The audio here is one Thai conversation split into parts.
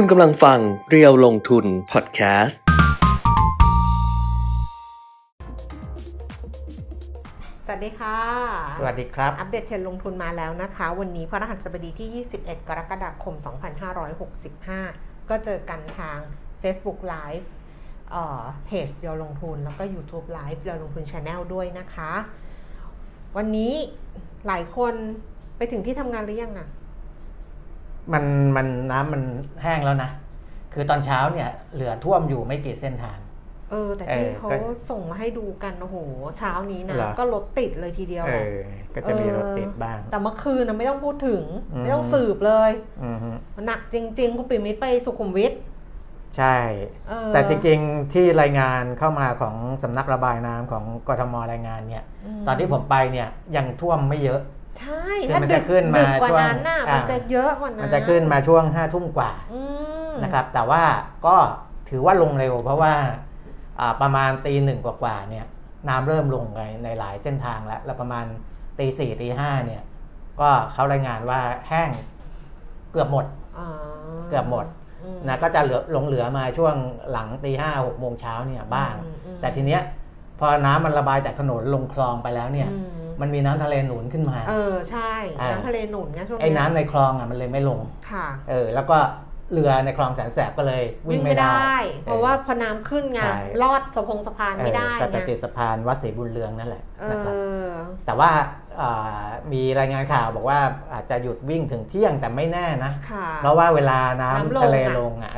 คุณกำลังฟังเรียวลงทุนพอดแคสต์สวัสดีค่ะสวัสดีครับอัปเดตเทรนด์ลงทุนมาแล้วนะคะวันนี้พฤหัสบดีที่21กรกฎาคม2565ก็เจอกันทาง Facebook Live เพจเรียวลงทุนแล้วก็ YouTube Live เรียวลงทุน Channel ด้วยนะคะวันนี้หลายคนไปถึงที่ทำงานหรือยังอะมันน้ำมันแห้งแล้วนะคือตอนเช้าเนี่ยเหลือท่วมอยู่ไม่กี่เส้นทางแต่ที่เขาส่งมาให้ดูกันโอ้โหเช้านี้นะก็รถติดเลยทีเดียวก็จะมีรถติดบ้างแต่เมื่อคืนนะไม่ต้องพูดถึงไม่ต้องสืบเลยมันหนักจริงๆคุณปิ่มมิตรไปสุขุมวิทใช่แต่จริงๆที่รายงานเข้ามาของสำนักระบายน้ำของกทมรายงานเนี่ยตอนที่ผมไปเนี่ยยังท่วมไม่เยอะใช่ถ้าดึกกว่านั้นน่ะมันจะเยอะกว่านั้นมันจะขึ้นมาช่วง 5:00 นกว่านะครับแต่ว่าก็ถือว่าลงเร็วเพราะว่าประมาณ 1:00 นกว่าๆเนี่ยน้ำเริ่มลงในหลายเส้นทางแล้วประมาณ 4:00 น 5:00 นเนี่ยก็เขารายงานว่าแห้งเกือบหมดนะก็จะเหลือมาช่วงหลัง 5:00 น 6:00 นเนี่ยบ้างแต่ทีเนี้ยพอน้ำมันระบายจากถนนลงคลองไปแล้วเนี่ยมันมีน้ำทะเลหนุนขึ้นมาใช่น้ำทะเลหนุนเนี่ยช่วงนี้ไอ้น้ำในคลองอ่ะมันเลยไม่ลงค่ะแล้วก็เรือในคลองแสนแสบก็เลยวิ่งไม่ได้เพราะว่าพอน้ำขึ้นไงลอดสะพานไม่ได้ก็จะติดสะพานวัดศรีบุญเรืองนั่นแหละนะครับแต่ว่ามีรายงานข่าวบอกว่าอาจจะหยุดวิ่งถึงเที่ยงแต่ไม่แน่นะเพราะว่าเวลาน้ำทะเลลงอ่ะ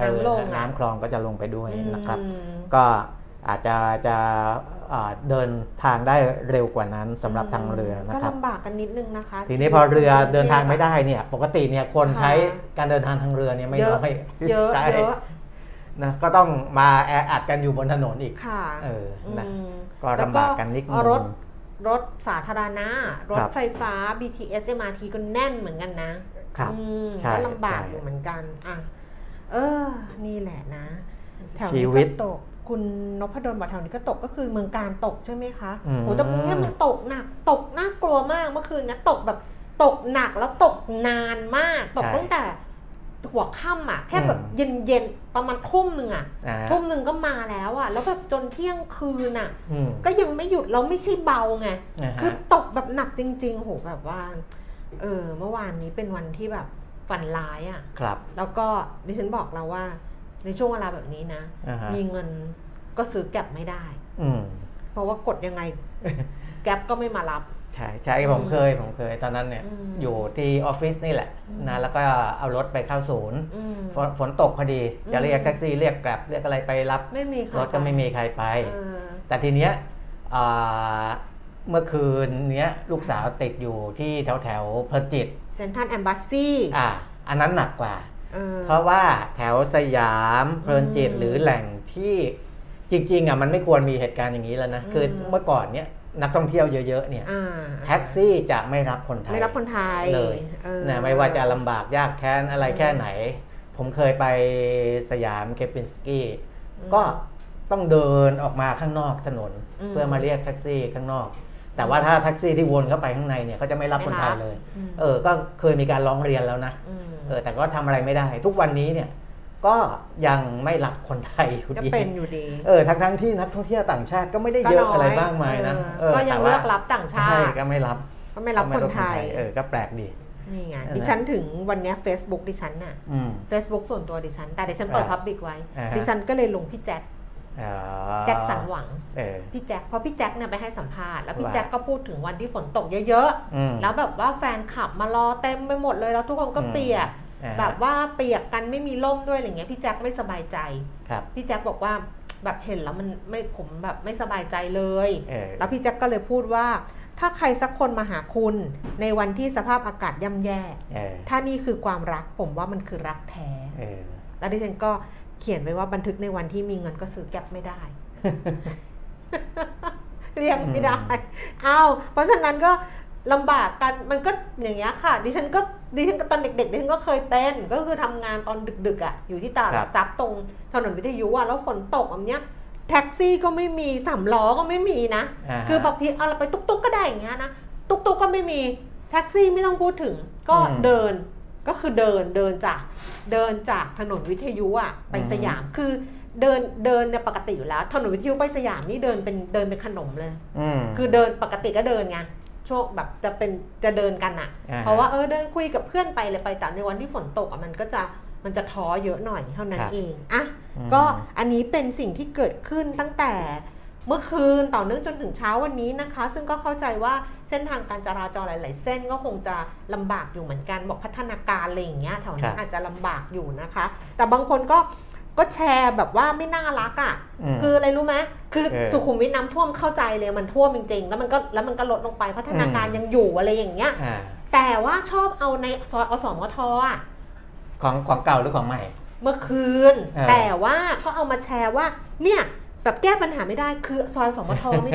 น้ำคลองก็จะลงไปด้วยนะครับก็อาจจะเดินทางได้เร็วกว่านั้นสำหรับทางเรือนะครับก็ลำบากกันนิดนึงนะคะทีนี้พอเรือเดินทางไม่ได้เนี่ยปกติเนี่ยคนใช้การเดินทางทางเรือเนี่ยไม่น้อยเยอะนะก็ต้องมาแออัดกันอยู่บนถนนอีกนะก็ลำบากกันนิดนึงรถสาธารณะรถไฟฟ้า BTS MRT ก็แน่นเหมือนกันนะก็ลำบากอยู่เหมือนกันอ่ะนี่แหละนะแถวนี้ก็ตกคุณนพดลบอกแถวนี้ก็ตกก็คือเมืองการตกใช่ไหมคะโอ้แต่เมื่อกี้มันตกหนักตกน่ากลัวมากเมื่อคืนนะตกแบบตกหนักแล้วตกนานมากตกตั้งแต่หัวค่ำอ่ะแค่แบบเย็นๆประมาณ 20:00 นอ่ะ 20:00 นก็มาแล้วอ่ะแล้วแบบจนเที่ยงคืนอ่ะก็ยังไม่หยุดเราไม่ใช่เบาไงคือตกแบบหนักจริงๆโหแบบว่าเมื่อวานนี้เป็นวันที่แบบฝันร้ายอ่ะแล้วก็ดิฉันบอกเราว่าในช่วงเวลาแบบนี้นะมีเงินก็ซื้อแก็บไม่ได้เพราะว่ากดยังไง แก็บก็ไม่มารับใช่ผมเคยตอนนั้นเนี่ย อยู่ที่ออฟฟิศนี่แหละนะแล้วก็เอารถไปเข้าศูนย์ฝนตกพอดีจะเรียกแท็กซี่เรียกแกร็บเรียกอะไรไปรับรถก็ไม่มีใครไปแต่ทีเนี้ยเมื่อคืนเนี้ยลูกสาวติดอยู่ที่แถวเพลินจิตเซ็นทรัลแอมบาสซี่อันนั้นหนักกว่าเพราะว่าแถวสยามเพลินจิตหรือแหล่งที่จริงๆอ่ะมันไม่ควรมีเหตุการณ์อย่างนี้แล้วนะคือเมื่อก่อนเนี้ยนักท่องเที่ยวเยอะๆเนี่ยแท็กซี่จะไม่รับคนไทยเลยนะไม่ว่าจะลำบากยากแค้นอะไรแค่ไหนผมเคยไปสยามเคปินสกี้ก็ต้องเดินออกมาข้างนอกถนนเพื่อมาเรียกแท็กซี่ข้างนอกแต่ว่าถ้าแท็กซี่ที่วนเข้าไปข้างในเนี่ยเขาจะไม่รับคนไทยเลยก็เคยมีการร้องเรียนแล้วนะแต่ก็ทำอะไรไม่ได้ทุกวันนี้เนี่ยก็ยังไม่รับคนไทยอยู่ดีก็เป็นอยู่ดีทั้งที่นักท่องเที่ยวต่างชาติก็ไม่ได้เยอะอะไรมากมายนะก็ยังเลือกรับต่างชาติก็ไม่รับคนไทยก็แปลกดีนี่ไงดิฉันถึงวันนี้ Facebook ดิฉันน่ะ Facebook ส่วนตัวดิฉันแต่ดิฉันเปิด Public ไว้ดิฉันก็เลยลงพี่แจ็คสังหวังพี่แจ็คเพราะพี่แจ็คเนี่ยไปให้สัมภาษณ์แล้วพี่แจ็คก็พูดถึงวันที่ฝนตกเยอะๆแล้วแบบว่าแฟนคลับมารอเต็มไปหมดเลยแล้วทุกคนก็เปียกแบบว่าเปียกกันไม่มีร่มด้วยอะไรเงี้ยพี่แจ็คไม่สบายใจพี่แจ็คบอกว่าแบบเห็นแล้วมันไม่ผมแบบไม่สบายใจเลยแล้วพี่แจ็คก็เลยพูดว่าถ้าใครสักคนมาหาคุณในวันที่สภาพอากาศย่ำแย่ถ้านี่คือความรักผมว่ามันคือรักแท้แล้วดิฉันก็เขียนไว้ว่าบันทึกในวันที่มีเงินก็ซื้อแก็บไม่ได้ เรียกไม่ได้เพราะฉะนั้นก็ลำบากกันมันก็อย่างเงี้ยค่ะดิฉันก็ตอนเด็กๆดิฉันก็เคยเป็นก็คือทำงานตอนดึกๆอ่ะอยู่ที่ตลาดหลักทรัพย์ตรงถนนวิทยุอ่ะแล้วฝนตกแบบเนี้ยแท็กซี่ก็ไม่มีสามล้อก็ไม่มีนะคือบางทีเอาไปตุ๊กๆก็ได้อย่างเงี้ยนะตุ๊กๆก็ไม่มีแท็กซี่ไม่ต้องพูดถึงก็เดิน ก็คือเดินจากถนนวิทยุอ่ะไปสยามคือเดินเนี่ยปกติอยู่แล้วถนนวิทยุไปสยามนี่เดินเป็นขนมเลยคือเดินปกติก็เดินไงโชคแบบจะเดินกันอ่ะเพราะว่าเดินคุยกับเพื่อนไปเลยไปแต่ในวันที่ฝนตกอ่ะมันจะท้อเยอะหน่อยเท่านั้นเองอ่ะก็อันนี้เป็นสิ่งที่เกิดขึ้นตั้งแต่เมื่อคืนต่อเนื่องจนถึงเช้าวันนี้นะคะซึ่งก็เข้าใจว่าเส้นทางการจราจรหลายๆเส้นก็คงจะลำบากอยู่เหมือนกันบอกพัฒนาการอะไรอย่างเงี้ยแถวนั้นอาจจะลำบากอยู่นะคะแต่บางคนก็แชร์แบบว่าไม่น่ารักอ่ะคืออะไรรู้ไหมคือสุขุมวิทน้ำท่วมเข้าใจเลยมันท่วมจริงๆแล้วมันก็ลดลงไปพัฒนาการยังอยู่อะไรอย่างเงี้ยแต่ว่าชอบเอาในซอยอสมท.ของเก่าหรือของใหม่เมื่อคืนแต่ว่าก็เอามาแชร์ว่าเนี่ยแบบแก้ปัญหาไม่ได้คือซอยสมทไม่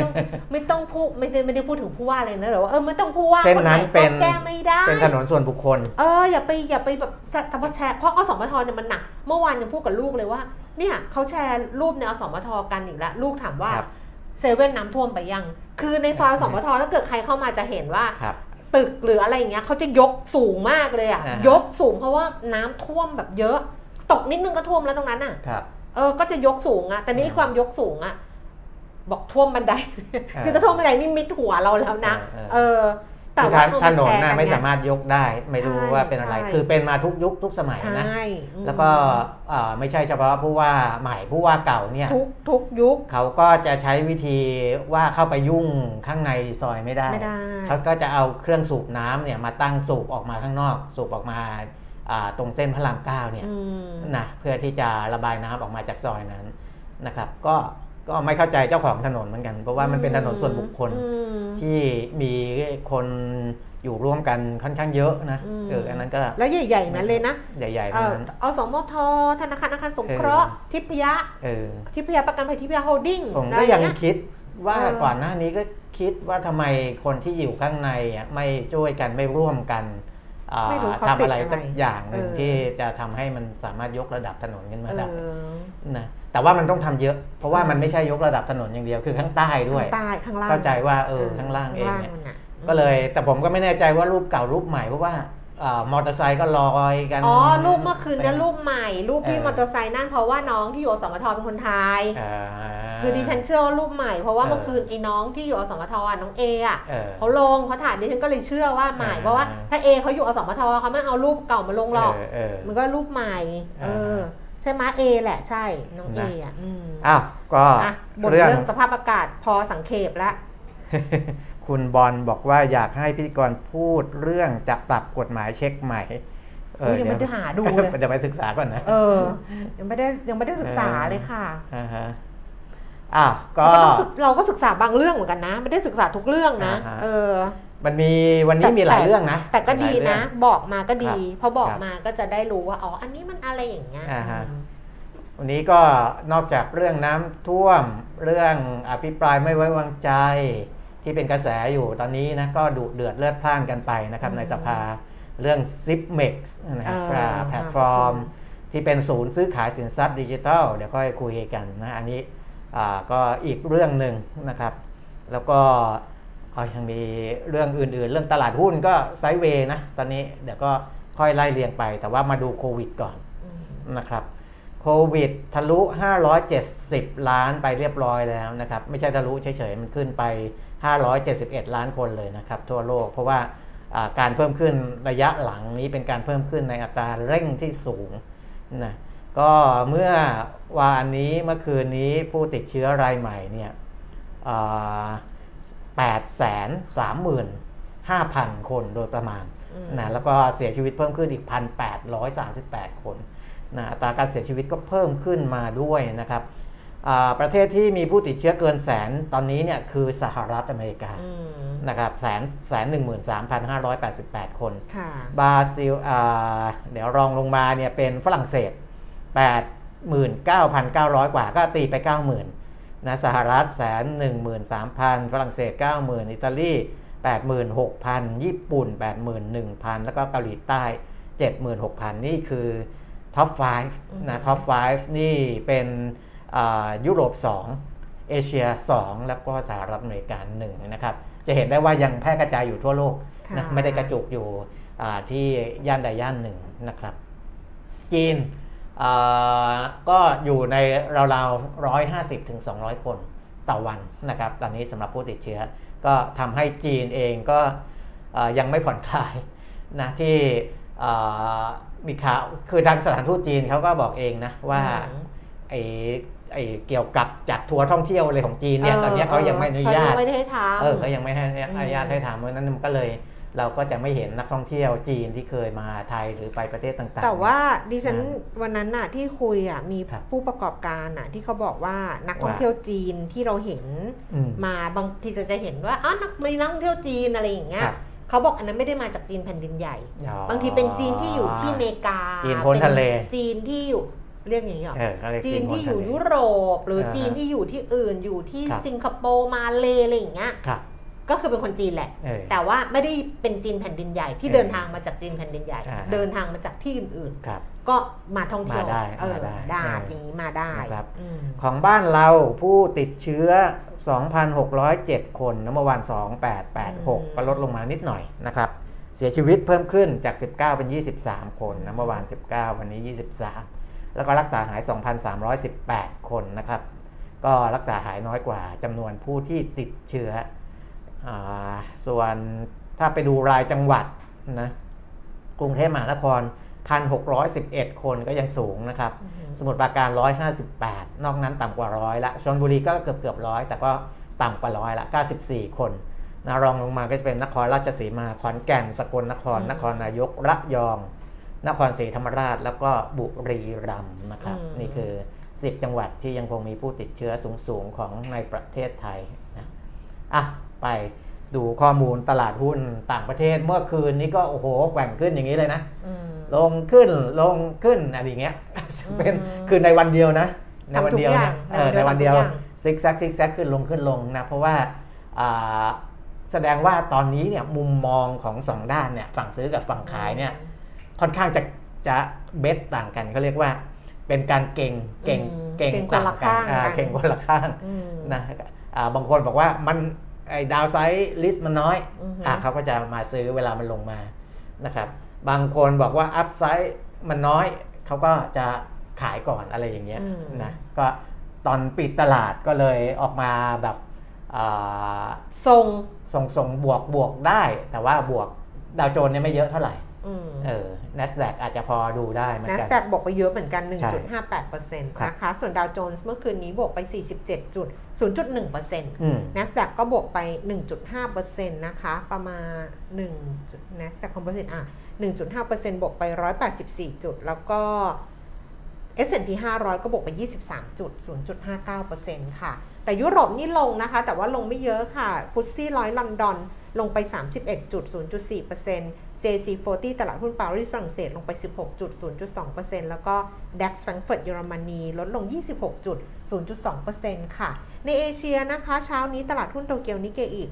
ต้องพูดไม่ได้พูดถึงผู้ว่าอะไรนะหรอว่าไม่ต้องผู้ว่าคนไหนต้องแก้ไม่ได้เป็นถนนส่วนบุคคลอย่าไปแบบแต่พอแชร์เพราะอสมทเนี่ยมันหนักเมื่อวานยังพูดกับลูกเลยว่าเนี่ยเขาแชร์รูปในอสมทกันอีกแล้วลูกถามว่าเซเว่นน้ำท่วมไปยังคือในซอยอสมทถ้าเกิดใครเข้ามาจะเห็นว่าตึกหรืออะไรอย่างเงี้ยเขาจะยกสูงมากเลยอ่ะยกสูงเพราะว่าน้ำท่วมแบบเยอะตกนิดนึงก็ท่วมแล้วตรงนั้นอ่ะก็จะยกสูงอ่ะแต่นี่ความยกสูงอ่ะบอกท่วมบันไดคือจะท่วมบันไดนี่มิดหัวเราแล้วนะแต่ว่าถนนไม่สามารถยกได้ไม่รู้ว่าเป็นอะไรคือเป็นมาทุกยุคทุกสมัยนะแล้วก็ไม่ใช่เฉพาะผู้ว่าใหม่ผู้ว่าเก่าเนี่ยทุกยุคเขาก็จะใช้วิธีว่าเข้าไปยุ่งข้างในซอยไม่ได้เขาก็จะเอาเครื่องสูบน้ำเนี่ยมาตั้งสูบออกมาข้างนอกสูบออกมาตรงเส้นพระรามเก้าเนี่ยนะเพื่อที่จะระบายน้ำออกมาจากซอยนั้นนะครับก็ไม่เข้าใจเจ้าของถนนเหมือนกันเพราะว่ามันเป็นถนนส่วนบุคคลที่มีคนอยู่ร่วมกันค่อนข้างเยอะนะอันนั้นก็แล้วใหญ่ๆนั้นเลยนะใหญ่ๆนั้นอสมทธนาคารอาคารสงเคราะห์ทิพยะประกันภัยทิพยะโฮลดิ้งผมก็ยังคิดว่าก่อนหน้านี้ก็คิดว่าทำไมคนที่อยู่ข้างในไม่ช่วยกันไม่ร่วมกันทำอะไรสักอย่างหนึ่งที่จะทำให้มันสามารถยกระดับถนนขึ้นมาได้นะแต่ว่ามันต้องทำเยอะเพราะว่ามันไม่ใช่ยกระดับถนนอย่างเดียวคือข้างใต้ด้วยข้างล่างเข้าใจว่าข้างล่างเองเนี่ยก็เลยแต่ผมก็ไม่แน่ใจว่ารูปเก่ารูปใหม่เพราะว่ามอเตอร์ไซค์ก็ลอยกันรูปเมื่อคืนนั้นรูปใหม่รูปที่มอเตอร์ไซค์นั่นเพราะว่าน้องที่อยู่อสมทเป็นคนไทยคือดิฉันเชื่อว่ารูปใหม่เพราะว่าเมื่อคืนไอ้น้องที่อยู่อสมทน้องเออ่ะเขาลงเขาถ่ายดิฉันก็เลยเชื่อว่าใหม่เพราะว่าถ้าเอเขาอยู่อสมทเขาไม่เอารูปเก่ามาลงหรอกมันก็รูปใหม่ใช่ไหมเอแหละใช่น้องเออ่ะก็เรื่องสภาพอากาศพอสังเขปแล้วคุณบอลบอกว่าอยากให้พิธีกรพูดเรื่องจะปรับกฎหมายเช็คใหม่ยังไม่ได้หาดูเลยจะไปศึกษาก่อนนะยังไม่ได้ศึกษาเลยค่ะก็เราก็ศึกษาบางเรื่องเหมือนกันนะไม่ได้ศึกษาทุกเรื่องนะมันมีวันนี้มีหลายเรื่องนะแต่ก็ดีนะบอกมาก็ดีพอบอกมาก็จะได้รู้ว่าอันนี้มันอะไรอย่างเงี้ยวันนี้ก็นอกจากเรื่องน้ำท่วมเรื่องอภิปรายไม่ไว้วางใจที่เป็นกระแสอยู่ตอนนี้นะก็ดุเดือดเลือดพล่านกันไปนะครับในสภาเรื่อง Zipmex นะครับแพลตฟอร์มที่เป็นศูนย์ซื้อขายสินทรัพย์ดิจิทัลเดี๋ยวค่อยคุยกันนะอันนี้ก็อีกเรื่องหนึ่งนะครับแล้วก็ยังมีเรื่องอื่นๆเรื่องตลาดหุ้นก็ไซด์เวย์นะตอนนี้เดี๋ยวก็ค่อยไล่เรียงไปแต่ว่ามาดูโควิดก่อนนะครับโควิดทะลุ570ล้านไปเรียบร้อยแล้วนะครับไม่ใช่ทะลุเฉยๆมันขึ้นไป571ล้านคนเลยนะครับทั่วโลกเพราะว่าการเพิ่มขึ้นระยะหลังนี้เป็นการเพิ่มขึ้นในอัตราเร่งที่สูงนะก็เมื่อวานนี้เมื่อคืนนี้ผู้ติดเชื้อรายใหม่เนี่ย 835,000 คนโดยประมาณนะแล้วก็เสียชีวิตเพิ่มขึ้นอีก 1,838 คนนะอัตราการเสียชีวิตก็เพิ่มขึ้นมาด้วยนะครับประเทศที่มีผู้ติดเชื้อเกินแสนตอนนี้เนี่ยคือสหรัฐอเมริกานะครับ113,588 คนบราซิลเดี๋ยวรองลงมาเนี่ยเป็นฝรั่งเศส 89,900 กว่าก็ตีไป 90,000 นะสหรัฐ 113,000 ฝรั่งเศส 90,000 อิตาลี 86,000 ญี่ปุ่น 81,000 แล้วก็เกาหลีใต้ 76,000 นี่คือท็อป5นะท็อป5นี่เป็นยุโรป2เอเชีย2แล้วก็สหรัฐอเมริกา1นะครับจะเห็นได้ว่ายังแพร่กระจายอยู่ทั่วโลกนะไม่ได้กระจุกอยู่ ที่ย่านใดย่านหนึ่งนะครับจีนก็อยู่ในราวๆ 150-200 คนต่อวันนะครับตอนนี้สำหรับผู้ติดเชื้อก็ทำให้จีนเองก็ยังไม่ผ่อนคลายนะที่มีข่าวคือทางสถานทูตจีนเขาก็บอกเองนะว่าเกี่ยวกับจัดทัวร์ท่องเที่ยวอะไรของจีนเนี่ยตอนนี้เขายังไม่อนุญาตเขายังไม่ให้อนุญาตให้ทำเพราะนั้นมันก็เลยเราก็จะไม่เห็นนักท่องเที่ยวจีนที่เคยมาไทยหรือไปประเทศต่างๆแต่ว่าดิฉันวันนั้นน่ะที่คุยอ่ะมีผู้ประกอบการน่ะที่เขาบอกว่านักท่องเที่ยวจีนที่เราเห็นมาบางทีจะเห็นว่าอ๋อนักท่องเที่ยวจีนอะไรอย่างเงี้ยเขาบอกอันนั้นไม่ได้มาจากจีนแผ่นดินใหญ่บางทีเป็นจีนที่อยู่ที่อเมริกาจีนพ้นทะเลจีนที่อยู่เรียกอย่างนี้หรอจีนที่อยู่ยุโรปหรือจีนที่อยู่ที่อื่นอยู่ที่สิงคโปร์มาเลอะไรอย่างเงี้ยก็คือเป็นคนจีนแหละแต่ว่าไม่ได้เป็นจีนแผ่นดินใหญ่ที่เดินทางมาจากจีนแผ่นดินใหญ่เดินทางมาจากที่อื่นๆก็มาท่องเที่ยวได้อย่างนี้มาได้ของบ้านเราผู้ติดเชื้อ 2,607 คนเมื่อวาน 2,886 ก็ลดลงมานิดหน่อยนะครับเสียชีวิตเพิ่มขึ้นจาก19เป็น23คนเมื่อวาน19วันนี้23แล้วก็รักษาหาย 2,318 คนนะครับก็รักษาหายน้อยกว่าจำนวนผู้ที่ติดเชื้อส่วนถ้าไปดูรายจังหวัดนะกรุงเทพมหานคร 1,611 คนก็ยังสูงนะครับสมุทรปราการ158นอกนั้นต่ำกว่า100ละชลบุรีก็เกือบ100แต่ก็ต่ำกว่า100ละ94คนนะรองลงมาก็จะเป็นนครราชสีมาขอนแก่นสกลนครนครนายกระยองนครศรีธรรมราชแล้วก็บุรีรัมย์นะครับนี่คือ10จังหวัดที่ยังคงมีผู้ติดเชื้อสูงๆของในประเทศไทยนะไปดูข้อมูลตลาดหุ้นต่างประเทศเมื่อคืนนี้ก็โอ้โหแกว่งขึ้นอย่างนี้เลยนะลงขึ้นลงขึ้นอะไรอย่างเงี้ยเป็นคืนในวันเดียวนะในวันเดียวในวันเดียวซิกแซกซิกแซกขึ้นลงขึ้นลงนะเพราะว่าแสดงว่าตอนนี้เนี่ยมุมมองของสองด้านเนี่ยฝั่งซื้อกับฝั่งขายเนี่ยค่อนข้างจะเบสต่างกันเขาเรียกว่าเป็นการเก่งต่างกันเก่งคนละข้างนะบางคนบอกว่ามันไอ้ดาวไซด์ลิสต์มันน้อยเขาก็จะมาซื้อเวลามันลงมานะครับบางคนบอกว่าอัพไซด์มันน้อยเขาก็จะขายก่อนอะไรอย่างเงี้ยนะก็ตอนปิดตลาดก็เลยออกมาแบบทรงบวกได้แต่ว่าบวกดาวโจนส์เนี่ยไม่เยอะเท่าไหร่NASDAQ อาจจะพอดูได้เหมือนกัน NASDAQ บวกไปเยอะเหมือนกัน 1.58% นะคะส่วน Dow Jones เมื่อคืนนี้บวกไป 47.0.1% NASDAQ ก็บวกไป 1.5% นะคะประมาณ1 NASDAQ Composite 1.5% บวกไป184จุดแล้วก็ S&P 500ก็บวกไป 23.0.59% ค่ะแต่ยุโรปนี่ลงนะคะแต่ว่าลงไม่เยอะค่ะฟุตซี่100ลอนดอนลงไป 31.0.4% CAC 40 ตลาดหุ้นปารีสฝรั่งเศสลงไป 16.0.2% แล้วก็ DAX แฟรงก์เฟิร์ตเยอรมนีลดลง 26.0.2% ค่ะในเอเชียนะคะเช้านี้ตลาดหุ้นโตเกียวนิกเกอิ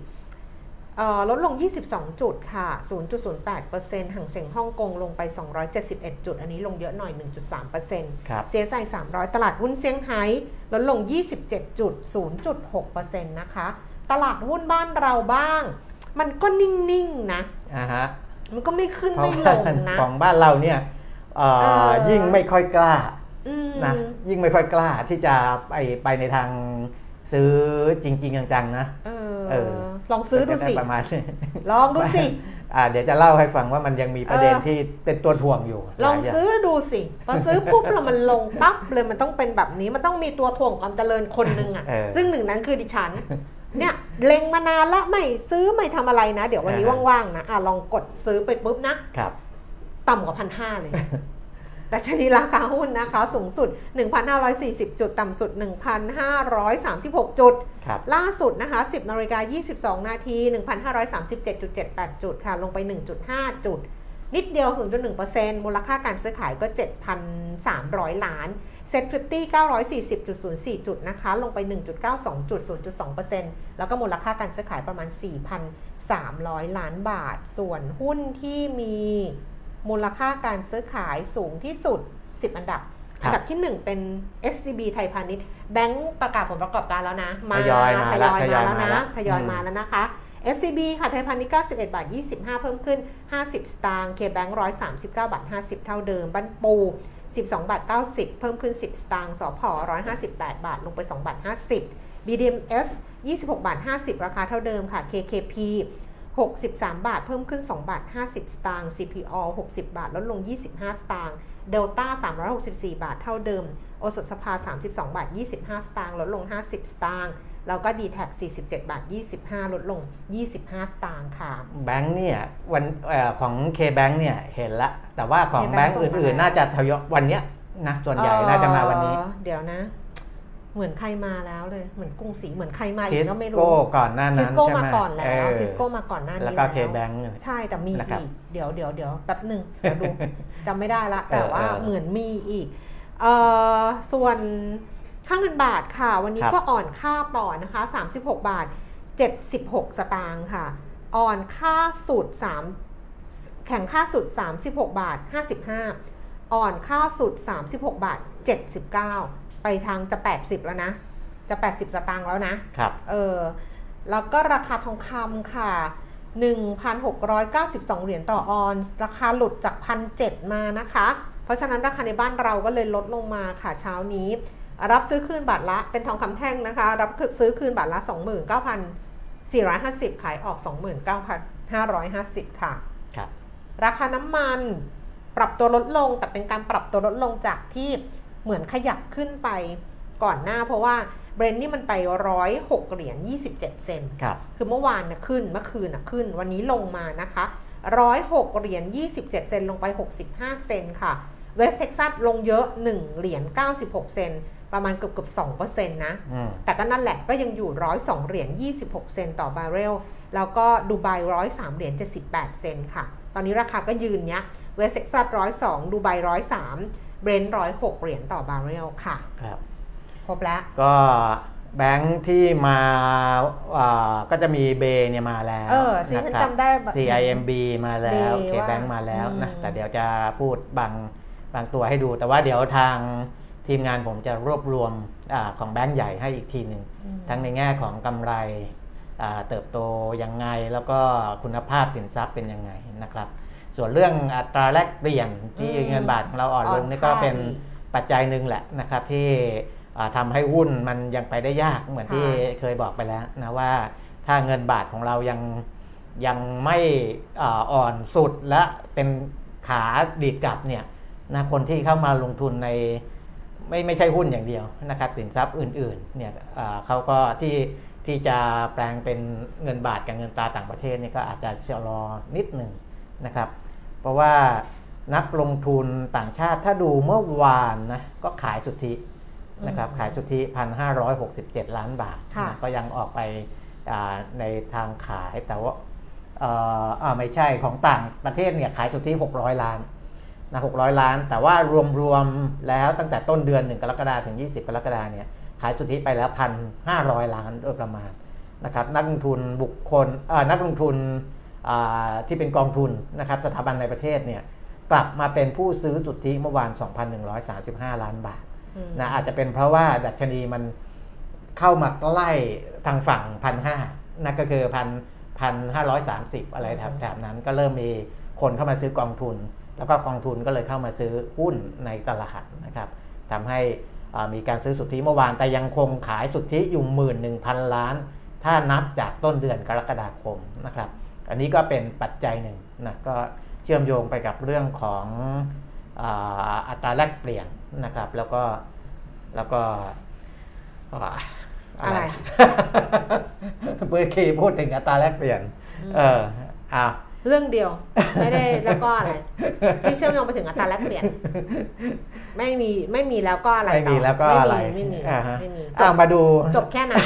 ลดลง22จุดค่ะ 0.08% หังเส็งฮ่องกงลงไป271จุดอันนี้ลงเยอะหน่อย 1.3% CSI 300 ตลาดหุ้นเซี่ยงไฮ้ลดลง 27.0.6% นะคะตลาดหุ้นบ้านเราบ้างมันก็นิ่งๆนะมันก็ไม่ขึ้นไม่ลงนะของบ้านเราเนี่ยยิ่งไม่ค่อยกล้านะยิ่งไม่ค่อยกล้าที่จะไปในทางซื้อจริงๆจังๆนะลองซื้อดูสิประมาณลองดูสิเดี๋ยวจะเล่าให้ฟังว่ามันยังมีประเด็นที่เป็นตัวถ่วงอยู่ลองซื้อดูสิพอซื้อปุ๊บแล้วมันลงปั๊บเลยมันต้องเป็นแบบนี้มันต้องมีตัวถ่วงความเจริญคนนึงอ่ะซึ่งหนึ่งนั้นคือดิฉันเนี่ยเล็งมานานละไม่ซื้อไม่ทำอะไรนะเดี๋ยววันนี้ว่างๆนะลองกดซื้อไปปุ๊บนะต่ำกว่า 1,500 เลยดัชนีราคาหุ้นนะคะสูงสุด 1,540 จุดต่ำสุด 1,536 จุดล่าสุดนะคะ 10:22 นาที 1,537.78 จุดค่ะลงไป 1.5 จุดนิดเดียว 0.1% มูลค่าการซื้อขายก็ 7,300 ล้านเซ็ตฟิฟตี้ 940.04 จุดนะคะลงไป 1.92 จุด 0.2% แล้วก็มูลค่าการซื้อขายประมาณ 4,300 ล้านบาทส่วนหุ้นที่มีมูลค่าการซื้อขายสูงที่สุด10อันดับอันดับที่1เป็น SCB ไทยพาณิชย์แบงก์ประกาศผลประกอบการแล้วนะมาทยอยมาแล้วนะคะ SCB ค่ะไทยพาณิชย์91.25 เพิ่มขึ้น50สตางค์ K Bank 139.50 เท่าเดิมบ้านปู12.90 เพิ่มขึ้น10สตางค์สผ158 บาทลงไป2.50 BDMS 26.50 ราคาเท่าเดิมค่ะ KKP 63 บาทเพิ่มขึ้น2.50 สตางค์ CPO 60 บาทลดลง25สตางค์ Delta 364 บาทเท่าเดิมโอสถสภา32.25 สตางค์ลดลง50สตางค์แล้วก็ DTAC 47.25 ลดลง25สตางค์ค่ะแบงค์เนี่ยวันของ K Bank เนี่ยเห็นละแต่ว่าของแบงค์อื่นๆน่าจะทยอยวันเนี้ยนะส่วนใหญ่น่าจะมาวันนี้เดี๋ยวนะเหมือนใครมาแล้วเลยเหมือนกรุงศรีเหมือนใครมาอีกก็ไม่รู้ทิสโก้ก่อนหน้านั้นใช่ไหมทิสโก้มาก่อนแล้วทิสโก้มาก่อนหน้านี้แล้วก็ K Bank ใช่แต่มีอีกเดี๋ยวแป๊บนึงเดี๋ยวดูจำไม่ได้ละแต่ว่าเหมือนมีอีกส่วนค่าเงินบาทค่ะวันนี้ก็อ่อนค่าต่อนะคะ 36.76 สตางค์ค่ะอ่อนค่าสุดแข็งค่าสุด 36.55 อ่อนค่าสุด 36.79 ไปทางจะ80แล้วนะจะ80สตางค์แล้วนะครับแล้วก็ราคาทองคำค่ะ 1,692 เหรียญต่อออนซ์ราคาหลุดจาก 1,700 มานะคะเพราะฉะนั้นราคาในบ้านเราก็เลยลดลงมาค่ะเช้านี้รับซื้อคืนบาทละเป็นทองคำแท่งนะคะรับซื้อคืนบาทละ 29,450 ขายออก 29,550 ค่ะครับราคาน้ำมันปรับตัวลดลงแต่เป็นการปรับตัวลดลงจากที่เหมือนขยับขึ้นไปก่อนหน้าเพราะว่าเบรนท์นี่มันไป106.27 เซนต์ครับคือเมื่อวานนะขึ้นเมื่อคืนนะขึ้นวันนี้ลงมานะคะ106.27 เซนต์ลงไป65 เซนต์ค่ะเวสเท็กซัสลงเยอะ1.96 เซนต์ประมาณเกือบ 2% นะแต่ก็นั่นแหละก็ยังอยู่102.26 เซนต์ต่อบาร์เรลแล้วก็ดูไบ103.78 เซนต์ค่ะตอนนี้ราคาก็ยืนเนี้ยเวสเท็กซัส102ดูไบ103เบรนท์106 เหรียญต่อบาร์เรลค่ะครับครบแล้วก็แบงค์ที่มาก็จะมีเบย์เนี่ยมาแล้วฉันจำได้ CIMB มาแล้ว K Bank มาแล้วนะแต่เดี๋ยวจะพูดบางตัวให้ดูแต่ว่าเดี๋ยวทางทีมงานผมจะรวบรวมของแบงค์ใหญ่ให้อีกทีหนึ่งทั้งในแง่ของกำไรเติบโตยังไงแล้วก็คุณภาพสินทรัพย์เป็นยังไงนะครับส่วนเรื่องอัตราแลกเปลี่ยนที่เงินบาทของเราอ่อนลงนี่ก็เป็นปัจจัยหนึ่งแหละนะครับที่ทำให้หุ้นมันยังไปได้ยากเหมือนที่เคยบอกไปแล้วนะว่าถ้าเงินบาทของเรายังไม่อ่อนสุดและเป็นขาดีดกลับเนี่ยนะคนที่เข้ามาลงทุนในไม่ใช่หุ้นอย่างเดียวนะครับสินทรัพย์อื่นๆเนี่ยเขาก็ที่จะแปลงเป็นเงินบาทกับเงินตราต่างประเทศนี่ก็อาจจะชะลอนิดหนึ่งนะครับเพราะว่านักลงทุนต่างชาติถ้าดูเมื่อวานนะก็ขายสุทธินะครับขายสุทธิ 1,567 ล้านบาทนะก็ยังออกไปในทางขายแต่ว่าไม่ใช่ของต่างประเทศเนี่ยขายสุทธิ600ล้านนะ600ล้านแต่ว่ารวมๆแล้วตั้งแต่ต้นเดือน1กรกฎาคมถึง20กรกฎาคมเนี่ยขายสุทธิไปแล้ว 1,500 ล้านโดยประมาณนะครับนักลงทุนบุคคลนักลงทุนที่เป็นกองทุนนะครับสถาบันในประเทศเนี่ยกลับมาเป็นผู้ซื้อสุทธิเมื่อวาน 2,135 ล้านบาทนะอาจจะเป็นเพราะว่าดัชนีมันเข้ามาใกล้ทางฝั่ง 1,500 นั่นก็คือ 1,530 อะไรแถบนั้นก็เริ่มมีคนเข้ามาซื้อกองทุนแล้วก็กองทุนก็เลยเข้ามาซื้อหุ้นในตลาดนะครับทำให้มีการซื้อสุทธิเมื่อวานแต่ยังคงขายสุทธิอยู่ 11,000 ล้านถ้านับจากต้นเดือนกรกฎาคมนะครับอันนี้ก็เป็นปัจจัยหนึ่งนะก็เชื่อมโยงไปกับเรื่องของอัตราแลกเปลี่ยนนะครับแล้วก็อะไร เมื่อกี้พูดถึงอัตราแลกเปลี่ยนเรื่องเดียวไม่ได้แล้วก็อะไรที่เชื่อมโยงไปถึงอัตราแลกเปลี่ยนไม่มีแล้วก็อะไรไม่มีแล้วก็อะไรไม่มีมาดูจบแค่นั้น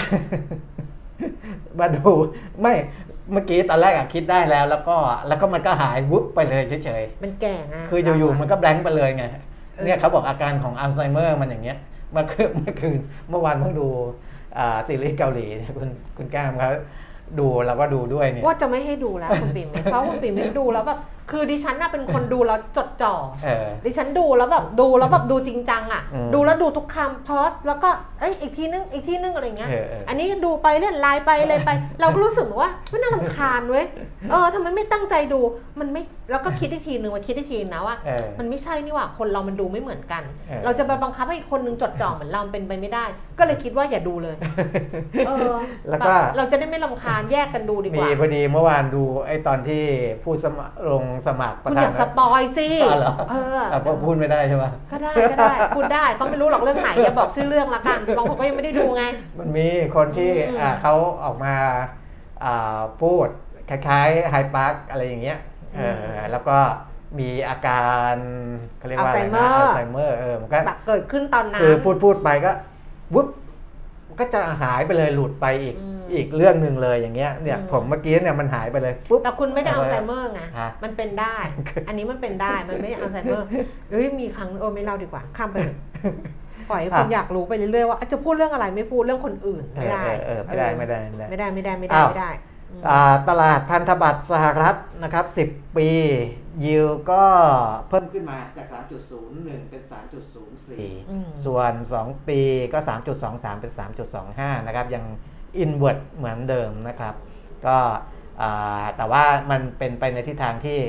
มาดูไม่เมื่อกี้ตอนแรกคิดได้แล้วก็มันก็หายวุบไปเลยเฉยๆมันแก่ไงคืออยู่ๆมันก็แบงค์ไปเลยไงเนี่ยเขาบอกอาการของอัลไซเมอร์มันอย่างเงี้ยเมื่อวานเพิ่งดูซีรีส์เกาหลีคุณแก้มเขาดูเราก็ดูด้วยเนี่ยว่าจะไม่ให้ดูแล้วคุณปิ่มเพราะคุณปิ่มดูแล้วแบบ คือดิฉันน่ะเป็นคนดูแล้วจดจ่อดิฉันดูแล้วแบบดูจริงจังอ่ะดูแล้วดูทุกคำพอสแล้วก็เอ้ยอีกทีนึงอะไรเงี้ยอันนี้ดูไปเลื่อนไลน์ไปเลยไปเราก็รู้สึกว่ามันน่ารำคาญเว้ยทำไมไม่ตั้งใจดูมันไม่แล้วก็คิดอีกทีนึงนะว่ามันไม่ใช่นี่หว่าคนเรามันดูไม่เหมือนกันเราจะไปบังคับให้อีกคนนึงจดจ่อเหมือนเราเป็นไปไม่ได้ก็เลยคิดว่าอย่าดูเลยแล้วก็เราจะได้ไม่รำคาญแยกกันดูดีกว่าพอดีเมื่อวานดูไอ้ตอนที่ผู้สมัครลงสมัครประธานคุณอย่าสปอยสิพูดไม่ได้ใช่ไหมก็ได้พูดได้เขาไม่รู้หรอกเรื่องไหนอย่าบอกชื่อเรื่องละกันบางคนก็ยังไม่ได้ดูไงมันมีคนที่เขาออกมาพูดคล้ายๆไฮปาร์คอะไรอย่างเงี้ยแล้วก็มีอาการเขาเรียกว่าอะไรนะอัลไซเมอร์มันก็เกิดขึ้นตอนนั้นคือพูดไปก็วุ๊บก็จะหายไปเลยหลุดไปอีกเรื่องนึงเลยอย่างเงี้ยเนี่ยผมเมื่อกี้เนี่ยมันหายไปเลยปุ๊บแต่คุณไม่ได้อัลไซเมอร์ไงมันเป็นได้อันนี้มันเป็นได้มันไม่ได้อัลไซเมอร์เอ้ยมีครั้งไม่เล่าดีกว่าข้ามไปปล่อยคนอยากรู้ไปเรื่อยๆว่าจะพูดเรื่องอะไรไม่พูดเรื่องคนอื่นไม่ได้ตลาดพันธบัตรสหรัฐนะครับ10ปียิลด์ก็เพิ่มขึ้นมาจาก 3.01 เป็น 3.04 ส่วน2ปีก็ 3.23 เป็น 3.25 นะครับยังอินเวิร์ดเหมือนเดิมนะครับก็แต่ว่ามันเป็นไปในทิศทางที่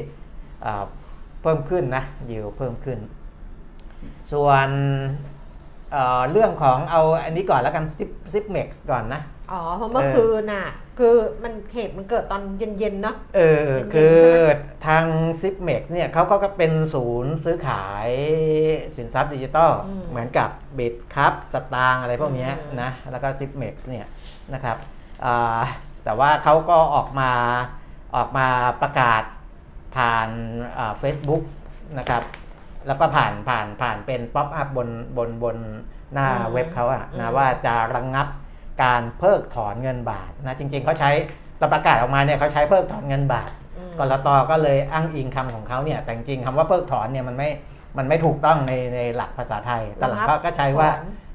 เพิ่มขึ้นนะยิลด์เพิ่มขึ้นส่วนเรื่องของเอาอันนี้ก่อนแล้วกัน Zipmex ก่อนนะอ๋อเพราะเมื่อคืนน่ะคือมันเหตุมันเกิดตอนเย็นๆเนาะคือทาง Zipmex เนี่ยเขาก็เป็นศูนย์ซื้อขายสินทรัพย์ดิจิตอลเหมือนกับ Bitcup สตางค์อะไรพวกนี้นะแล้วก็ Zipmex เนี่ยนะครับแต่ว่าเขาก็ออกมาประกาศผ่านFacebook นะครับแล้วก็ผ่านเป็นป๊อปอัพบนหน้าเว็บเขาอะนะว่าจะระงับการเพิกถอนเงินบาทนะจริงๆเขาใช้ประกาศออกมาเนี่ยเขาใช้เพิกถอนเงินบาทกลต.ก็เลยอ้างอิงคำของเขาเนี่ยแต่จริงคำว่าเพิกถอนเนี่ยมันไม่ถูกต้องในหลักภาษาไทยตลาดก็ใช้ว่า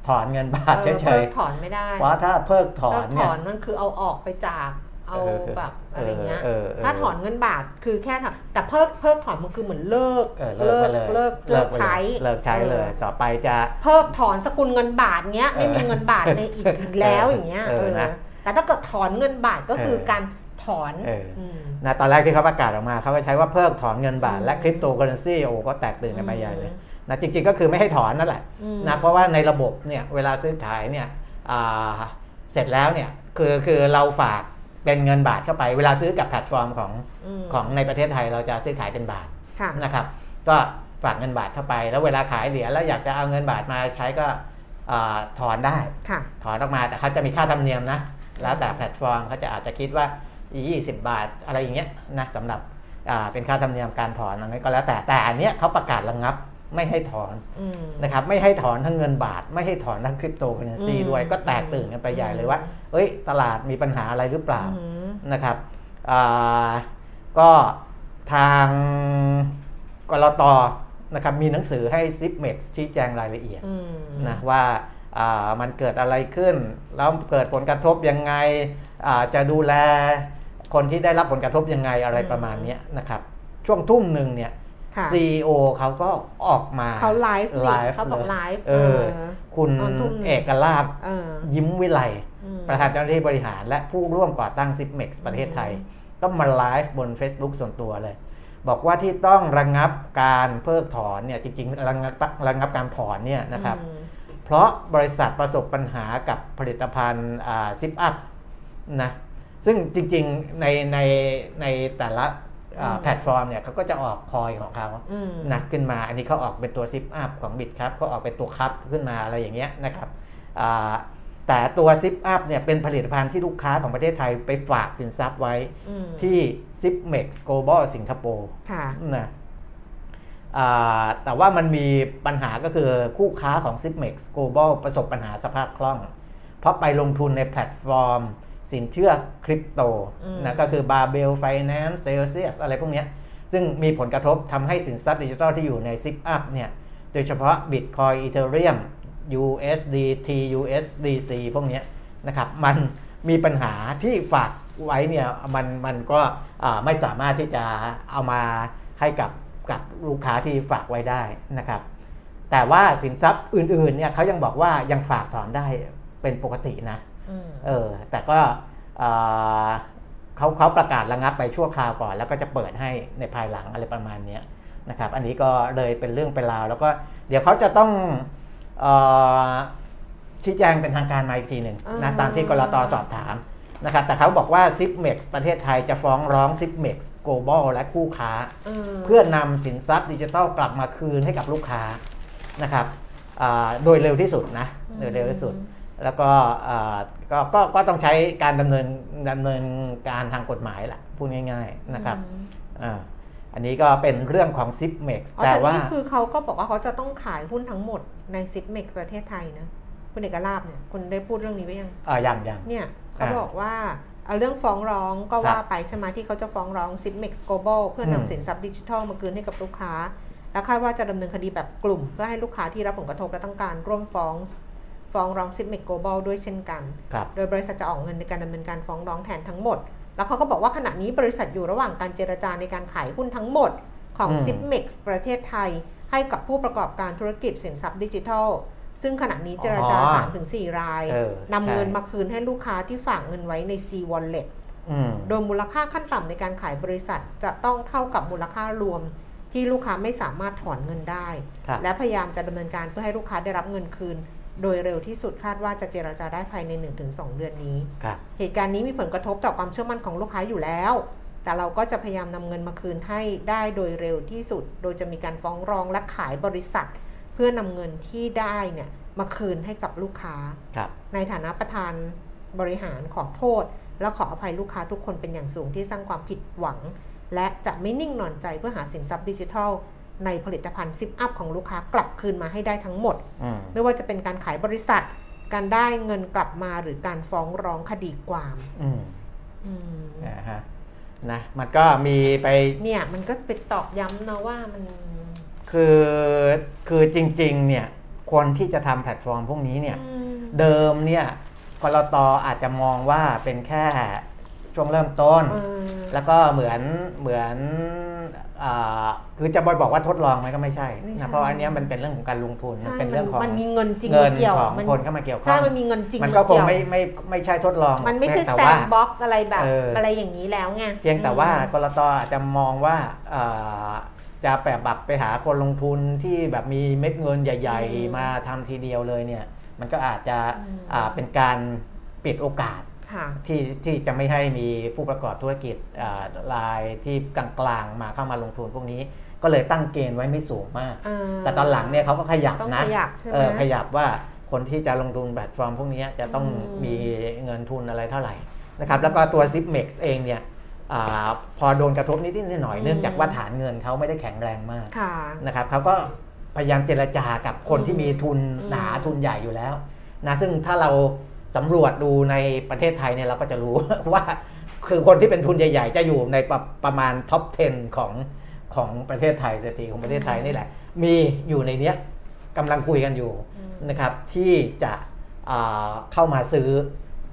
ถอนเงินบาทเฉยๆเพิกถอนไม่ได้เพราะถ้าเพิกถอนเนี่ยนั่นคือเอาออกไปจากเอาแบบอะไรเงี้ยถ้าถอนเงินบาทคือแค่แต่เพิกถอนมันคือเหมือนเลิกใช้เลยต่อไปจะเพิกถอนสกุลเงินบาทเงี้ยไม่มีเงินบาทในอีกแล้วอย่างเงี้ยแต่ถ้าเกิดถอนเงินบาทก็คือการถอนนะตอนแรกที่เขาประกาศออกมาเขาก็ใช้ว่าเพิกถอนเงินบาทและคริปโตเคอเรนซีโอ้ก็แตกตื่นกันไปใหญ่เลยนะจริงๆก็คือไม่ให้ถอนนั่นแหละนะเพราะว่าในระบบเนี่ยเวลาซื้อขายเนี่ยเสร็จแล้วเนี่ยคือเราฝากเป็นเงินบาทเข้าไปเวลาซื้อกับแพลตฟอร์มของในประเทศไทยเราจะซื้อขายเป็นบาทนะครับก็ฝากเงินบาทเข้าไปแล้วเวลาขายเหรียญแล้วอยากจะเอาเงินบาทมาใช้ก็ถอนได้ถอนออกมาแต่เขาจะมีค่าธรรมเนียมนะแล้วแต่แพลตฟอร์มเขาจะอาจจะคิดว่า20บาทอะไรอย่างเงี้ยนะสำหรับเป็นค่าธรรมเนียมการถอนอะไรก็แล้วแต่อันเนี้ยเขาประกาศระงับไม่ให้ถอนนะครับไม่ให้ถอนทั้งเงินบาทไม่ให้ถอนทั้งคริปโตเคอเรนซีด้วยก็แตกตื่นกันไปใหญ่เลยว่าเอ้ยตลาดมีปัญหาอะไรหรือเปล่านะครับก็ทางกลต.นะครับมีหนังสือให้ Zipmex ชี้แจงรายละเอียดนะว่ามันเกิดอะไรขึ้นแล้วเกิดผลกระทบยังไงจะดูแลคนที่ได้รับผลกระทบยังไงอะไรประมาณนี้นะครับช่วงทุ่มหนึ่งเนี่ยCEO เขาก็ออกมาเขาไลฟ์เขาบอกไลฟ์คุณเอกลาภยิ้มวิไลประธานเจ้าหน้าที่บริหารและผู้ร่วมก่อตั้ง Zipmex ประเทศไทยก็มาไลฟ์บน Facebook ส่วนตัวเลยบอกว่าที่ต้องระงับการเพิกถอนเนี่ยจริงๆระงับการถอนเนี่ยนะครับเพราะบริษัทประสบปัญหากับผลิตภัณฑ์ซิปอัพนะซึ่งจริงๆในแต่ละแพลตฟอร์มเนี่ยเขาก็จะออกคอยของเขาหนักขึ้นมาอันนี้เขาออกเป็นตัวซิปอัพของบิตครับก็ออกเป็นตัวคัพขึ้นมาอะไรอย่างเงี้ยนะครับแต่ตัวซิปอัพเนี่ยเป็นผลิตภัณฑ์ที่ลูกค้าของประเทศไทยไปฝากสินทรัพย์ไว้ที่ Zipmex Global สิงคโปร์นะแต่ว่ามันมีปัญหาก็คือคู่ค้าของ Zipmex Global ประสบปัญหาสภาพคล่องเพราะไปลงทุนในแพลตฟอร์มสินเชื่อคริปโตนะก็คือ Barbell Finance Celsius อะไรพวกนี้ซึ่งมีผลกระทบทำให้สินทรัพย์ดิจิทัลที่อยู่ใน Zipmex เนี่ยโดยเฉพาะ Bitcoin Ethereum USDT USDC พวกนี้นะครับมันมีปัญหาที่ฝากไว้เนี่ยมันก็ไม่สามารถที่จะเอามา ให้กับลูกค้าที่ฝากไว้ได้นะครับแต่ว่าสินทรัพย์อื่นๆเนี่ยเขายังบอกว่ายังฝากถอนได้เป็นปกตินะแต่ก็เขาประกาศระงับไปชั่วคราวก่อนแล้วก็จะเปิดให้ในภายหลังอะไรประมาณนี้นะครับอันนี้ก็เลยเป็นเรื่องเป็นราวแล้วก็เดี๋ยวเขาจะต้องชี้แจงเป็นทางการมาอีกทีหนึ่งนะตามที่กลต.สอบถามนะครับแต่เขาบอกว่า Zipmex ประเทศไทยจะฟ้องร้อง Zipmex Global และคู่ค้าเพื่อนำสินทรัพย์ดิจิทัลกลับมาคืนให้กับลูกค้านะครับโดยเร็วที่สุดนะโดยเร็วที่สุดแล้วก็ต้องใช้การดำเนินการทางกฎหมายแหละพูดง่ายๆนะครับอันนี้ก็เป็นเรื่องของ Zipmex แต่ว่าคือเขาก็บอกว่าเขาจะต้องขายหุ้นทั้งหมดใน Zipmex ประเทศไทยนะคุณเอกลาภเนี่ยคุณได้พูดเรื่องนี้ไปยังยังเนี่ยเขาบอกว่าเอาเรื่องฟ้องร้องก็ว่าไปใช่ไหมที่เขาจะฟ้องร้อง Zipmex Global เพื่อนำสินทรัพย์ดิจิทัลมาคืนให้กับลูกค้าแล้วคาดว่าจะดำเนินคดีแบบกลุ่มเพื่อให้ลูกค้าที่รับผลกระทบและต้องการร่วมฟ้องร้อง Zipmex Global ด้วยเช่นกันโดยบริษัทจะออกเงินในการดำเนินการฟ้องร้องแทนทั้งหมดแล้วเขาก็บอกว่าขณะนี้บริษัทอยู่ระหว่างการเจรจาในการขายหุ้นทั้งหมดของ Zipmex ประเทศไทยให้กับผู้ประกอบการธุรกิจสินทรัพย์ดิจิทัลซึ่งขณะนี้เจรจา 3-4 รายนำเงินมาคืนให้ลูกค้าที่ฝากเงินไว้ใน C Wallet โดยมูลค่าขั้นต่ำในการขายบริษัทจะต้องเท่ากับมูลค่ารวมที่ลูกค้าไม่สามารถถอนเงินได้และพยายามจะดำเนินการเพื่อให้ลูกค้าได้รับเงินคืนโดยเร็วที่สุดคาดว่าจะเจรจาได้ภายใน 1-2 เดือนนี้เหตุการณ์นี้มีผลกระทบต่อความเชื่อมั่นของลูกค้าอยู่แล้วแต่เราก็จะพยายามนำเงินมาคืนให้ได้โดยเร็วที่สุดโดยจะมีการฟ้องร้องและขายบริษัทเพื่อนำเงินที่ได้เนี่ยมาคืนให้กับลูกค้าในฐานะประธานบริหารขอโทษและขออภัยลูกค้าทุกคนเป็นอย่างสูงที่สร้างความผิดหวังและจะไม่นิ่งนอนใจเพื่อหาสินทรัพย์ดิจิทัลในผลิตภัณฑ์ซิปอัพของลูกค้ากลับคืนมาให้ได้ทั้งหมดไม่ว่าจะเป็นการขายบริษัทการได้เงินกลับมาหรือการฟ้องร้องคดีความนะมันก็มีไปเนี่ยมันก็ไปตอกย้ำนะว่ามันคือจริงๆเนี่ยคนที่จะทำแพลตฟอร์มพวกนี้เนี่ยเดิมเนี่ยกลต.อาจจะมองว่าเป็นแค่ช่วงเริ่มต้นแล้วก็เหมือนคือจะบอกว่าทดลองไหมก็ไม่ใช่นะเพราะอันนี้มันเป็นเรื่องของการลงทุนมันเป็นเรื่องของมันมีเงินจริงเกี่ยวของคนเข้ามาเกี่ยวข้องใช่มันมีเงินจริงมันก็คงไม่ใช่ทดลองมันไม่ใช่แซนด์บ็อกซ์อะไรแบบอะไรอย่างนี้แล้วไงเพียงแต่ว่ากลต.อาจจะมองว่าจะแบบไปหาคนลงทุนที่แบบมีเม็ดเงินใหญ่ๆมาทำทีเดียวเลยเนี่ยมันก็อาจจะเป็นการปิดโอกาสที่จะไม่ให้มีผู้ประกอบธุรกิจรายที่กลางๆมาเข้ามาลงทุนพวกนี้ก็เลยตั้งเกณฑ์ไว้ไม่สูงมากแต่ตอนหลังเนี่ยเขาก็ขยับนะขยับว่าคนที่จะลงทุนแพลตฟอร์มพวกนี้จะต้องมีเงินทุนอะไรเท่าไหร่นะครับแล้วก็ตัว Zipmex เองเนี่ยพอโดนกระทบนิดหน่อยเนื่องจากว่าฐานเงินเขาไม่ได้แข็งแรงมากนะครับเขาก็พยายามเจรจากับคนที่มีทุนหนาทุนใหญ่อยู่แล้วนะซึ่งถ้าเราสำรวจดูในประเทศไทยเนี่ยเราก็จะรู้ว่าคือคนที่เป็นทุนใหญ่ๆจะอยู่ในประมาณท็อป 10 ของประเทศไทยเศรษฐีของประเทศไทยนี่แหละมีอยู่ในนี้กำลังคุยกันอยู่นะครับที่จะเข้ามาซื้อ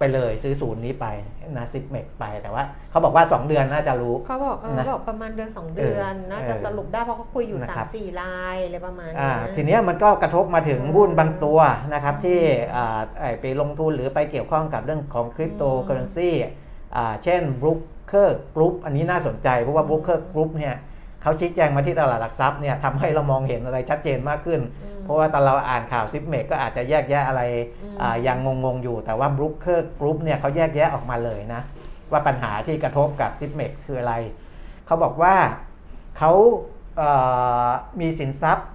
ไปเลยซื้อศูนย์นี้ไปนะ Zipmex ไปแต่ว่าเขาบอกว่า2เดือนน่าจะรู้เขาบอกนะบอกประมาณเดือน2เดือนน่าจะสรุปได้เพราะเขาคุยอยู่ 3-4 รายอะไรประมาณนี้ทีนี้มันก็กระทบมาถึงหุ้นบางตัวนะครับที่ไปลงทุนหรือไปเกี่ยวข้องกับเรื่องของคริปโตเคอเรนซีเช่น Broker Group อันนี้น่าสนใจเพราะว่า Broker Group เนี่ยเขาชี้แจงมาที่ตลาดหลักทรัพย์เนี่ยทำให้เรามองเห็นอะไรชัดเจนมากขึ้นเพราะว่าตอนเราอ่านข่าว Zipmex ก็อาจจะแยกแยะอะไรยังงงๆอยู่แต่ว่า Broker Group เนี่ยเขาแยกแยะออกมาเลยนะว่าปัญหาที่กระทบกับ Zipmex คืออะไรเขาบอกว่าเขามีสินทรัพย์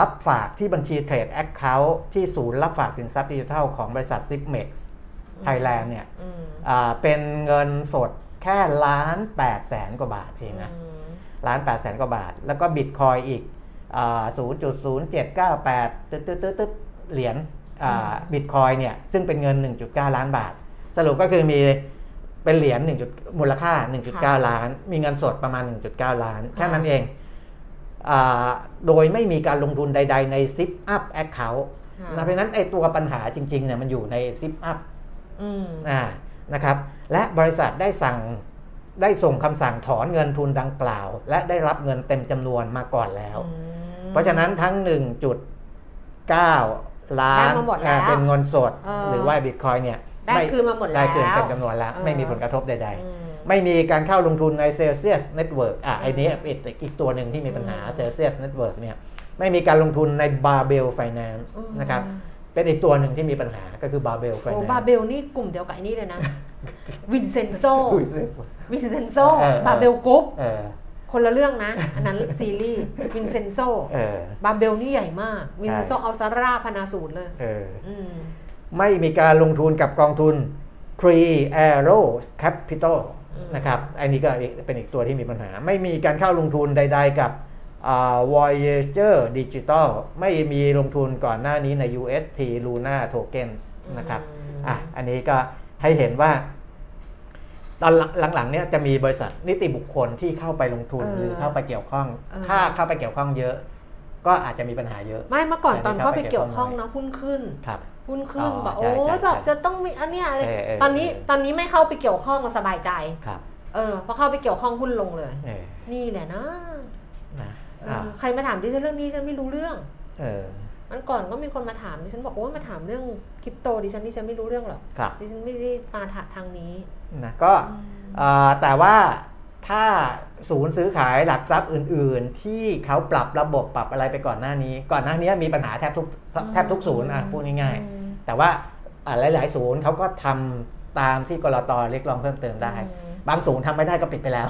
รับฝากที่บัญชี Trade Account ที่ศูนย์รับฝากสินทรัพย์ดิจิทัลของบริษัท Zipmex Thailand เนี่ยเป็นเงินสดแค่1,800,000 กว่าบาทเองนะ1,800,000 กว่าบาทแล้วก็ Bitcoin อีก0.0798 เหรียญBitcoin เนี่ยซึ่งเป็นเงิน 1.9 ล้านบาทสรุปก็คือมีเป็นเหรียญมูลค่า 1.9 ล้านมีเงินสดประมาณ 1.9 ล้านแค่นั้นเองโดยไม่มีการลงทุนใดๆใน Zip-up Account นะเพราะนั้นไอ้ตัวปัญหาจริงๆเนี่ยมันอยู่ใน Zip-up นะครับและบริษัทได้สั่ง ได้ส่งคำสั่งถอนเงินทุนดังกล่าวและได้รับเงินเต็มจำนวนมาก่อนแล้วเพราะฉะนั้นทั้ง 1.9 ล้านเป็นเงินสดหรือว่า Bitcoin เนี่ยได้คืนมาหมดแล้วได้คืนเต็มจำนวนแล้วไม่มีผลกระทบใดๆไม่มีการเข้าลงทุนใน Celsius Network อันนี้อีกตัวหนึ่งที่มีปัญหา Celsius Network เนี่ยไม่มีการลงทุนใน Barbell Finance นะครับเป็นอีกตัวหนึ่งที่มีปัญหาก็คือ Barbell Finance โอ้ Barbell นี่กลุ่มเดียวกับอันนี้เลยนะวินเซนโซBarbell Group คนละเรื่องนะอันนั้นซีรีส์วินเซนโซBarbell นี่ใหญ่มากวินเซนโซเอาซาร่าพนาสูตรเลยไม่มีการลงทุนกับกองทุน Three Arrows Capital นะครับอันนี้ก็เป็นอีกตัวที่มีปัญหาไม่มีการเข้าลงทุนใดๆกับVoyager Digital ไม่มีลงทุนก่อนหน้านี้ใน UST Luna Token นะครับอันนี้ก็ให้เห็นว่าตอนหลังๆเนี่ยจะมีบริษัทนิติบุคคลที่เข้าไปลงทุนหรือเข้าไปเกี่ยวข้องถ้าเข้าไปเกี่ยวข้องเยอะก็อาจจะมีปัญหาเยอะไม่เมื่อก่อนตอนเข้าไปเกี่ยวข้องเนาะหุ้นขึ้นแบบโอ้ยแบบจะต้องมีอันเนี้ยอะไรตอนนี้ไม่เข้าไปเกี่ยวข้องก็สบายใจพอเข้าไปเกี่ยวข้องหุ้นลงเลยนี่แหละนะใครมาถามดิฉันเรื่องนี้ฉันไม่รู้เรื่องมันก่อนก็มีคนมาถามดิฉันบอกว่ามาถามเรื่องคริปโตดิฉันไม่รู้เรื่องหรอกดิฉันไม่ได้มาทางนี้นะก็แต่ว่าถ้าศูนย์ซื้อขายหลักทรัพย์อื่นๆที่เขาปรับระบบปรับอะไรไปก่อนหน้านี้มีปัญหาแทบทุกศูนย์พูดง่ายๆแต่ว่าหลายๆศูนย์เขาก็ทำตามที่กลตเรียกร้องเพิ่มเติมได้บางศูนย์ทำไม่ได้ก็ปิดไปแล้ว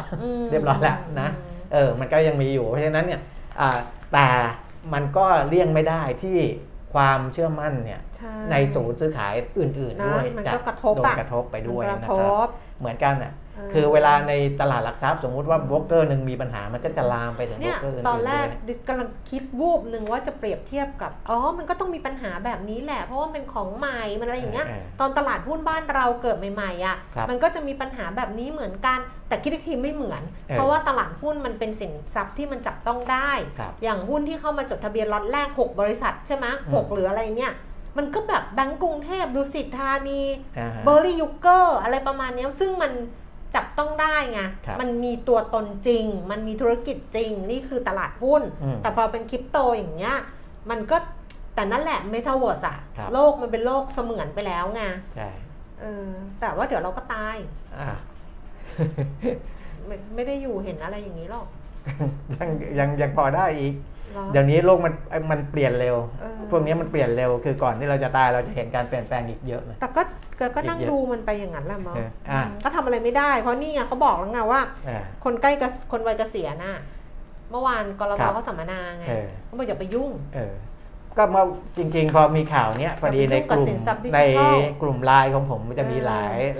เรียบร้อยแล้วนะมันก็ยังมีอยู่เพราะฉะนั้นเนี่ยแต่มันก็เลี่ยงไม่ได้ที่ความเชื่อมั่นเนี่ย ในศูนย์ซื้อขายอื่นๆด้วยจะโดนกระทบไปด้วยนะครับเหมือนกันอ่ะคือเวลาในตลาดหลักทรัพย์สมมุติว่าโบรกเกอร์นึงมีปัญหามันก็จะลามไปถึงโบรกเกอร์อื่นๆตอนแรกกำลังคิดวูบนึงว่าจะเปรียบเทียบกับมันก็ต้องมีปัญหาแบบนี้แหละเพราะว่าเป็นของใหม่มันอะไรอย่างเงี้ยตอนตลาดหุ้นบ้านเราเกิดใหม่ๆอ่ะมันก็จะมีปัญหาแบบนี้เหมือนกันแต่คิดอีกทีไม่เหมือนเพราะว่าตลาดหุ้นมันเป็นสินทรัพย์ที่มันจับต้องได้อย่างหุ้นที่เข้ามาจดทะเบียนล็อตแรก6บริษัทใช่มั้ย6หรืออะไรเนี่ยมันก็แบบแบงก์กรุงเทพดุสิตธานีเบอร์ลี่ยูเกอร์อะไรประมาณนี้ซึ่งมันจับต้องได้ไงมันมีตัวตนจริงมันมีธุรกิจจริงนี่คือตลาดหุ้นแต่พอเป็นคริปโตอย่างเงี้ยมันก็แต่นั่นแหละเมตาเวิร์สอะโลกมันเป็นโลกเสมือนไปแล้วไงแต่ว่าเดี๋ยวเราก็ตายไม่ได้อยู่เห็นอะไรอย่างนี้หรอก ยังพอได้อีกเดี๋ยวนี้โลกมันเปลี่ยนเร็วพวกนี้มันเปลี่ยนเร็วคือก่อนที่เราจะตายเราจะเห็นการเปลี่ยนแปลงอีกเยอะเลยแต่ก็นั่งดูมันไปอย่างนั้นแหละมั้งก็ทำอะไรไม่ได้เพราะนี่ไงเขาบอกแล้วไงว่าคนใกล้กับคนวัยเกษียณน่ะเมื่อวานกลตเขาสัมมนาไงเขาบอกอย่าไปยุ่งก็มาจริงๆพอมีข่าวเนี้ยพอดีในกลุ่มไลน์ของผมมันจะมีห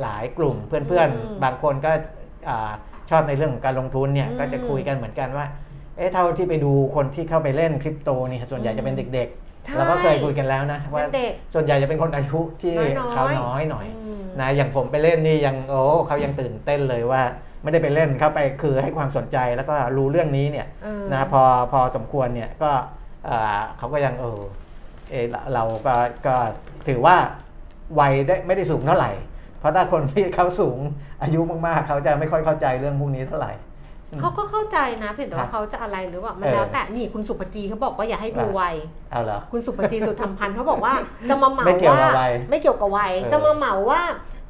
ลายกลุ่มเพื่อนๆบางคนก็ชอบในเรื่องของการลงทุนเนี่ยก็จะคุยกันเหมือนกันว่าเท่าที่ไปดูคนที่เข้าไปเล่นคริปโตนี่ส่วนใหญ่จะเป็นเด็กๆเราก็เคยคุยกันแล้วนะว่าส่วนใหญ่จะเป็นคนอายุที่เขาน้อยหน่อยนะอย่างผมไปเล่นนี่ยังเขายังตื่นเต้นเลยว่าไม่ได้ไปเล่นเข้าไปคือให้ความสนใจแล้วก็รู้เรื่องนี้เนี่ยนะพอสมควรเนี่ยก็เขาก็ยังเราก็ถือว่าวัยไม่ได้สูงเท่าไหร่เพราะถ้าคนที่เขาสูงอายุมากๆเขาจะไม่ค่อยเข้าใจเรื่องพวกนี้เท่าไหร่เขาก็เข้าใจนะเพียงแต่ว่าเขาจะอะไรหรือว่ามันแล้วแต่นี่คุณสุปจีเขาบอกว่าอย่าให้ดูวัยคุณสุปจีสุธรรมพันธ์เขาบอกว่าจะมาเหมาว่าไม่เกี่ยวกับวัยจะมาเหมาว่า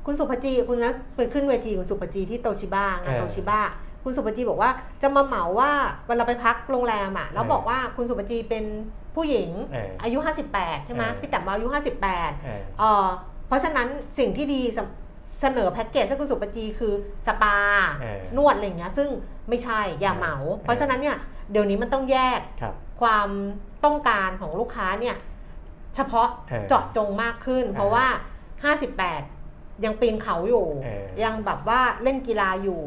คุณสุปจีคุณนะไปขึ้นเวทีคุณสุปจีที่โตชิบ้าคุณสุปจีบอกว่าจะมาเหมาว่าเวลาไปพักโรงแรมอ่ะแล้วบอกว่าคุณสุปจีเป็นผู้หญิงอายุ58ใช่ไหมพี่แต๋มอายุ58เพราะฉะนั้นสิ่งที่ดีเสนอแพ็กเกจให้คุณสุปจีคือสปานวดอะไรอย่างเงี้ยซึ่งไม่ใช่อย่าเหมาเพราะฉะนั้นเนี่ยเดี๋ยวนี้มันต้องแยกความต้องการของลูกค้าเนี่ยเฉพาะเจาะจงมากขึ้นเพราะว่า58ยังปีนเขาอยู่ยังแบบว่าเล่นกีฬาอยู่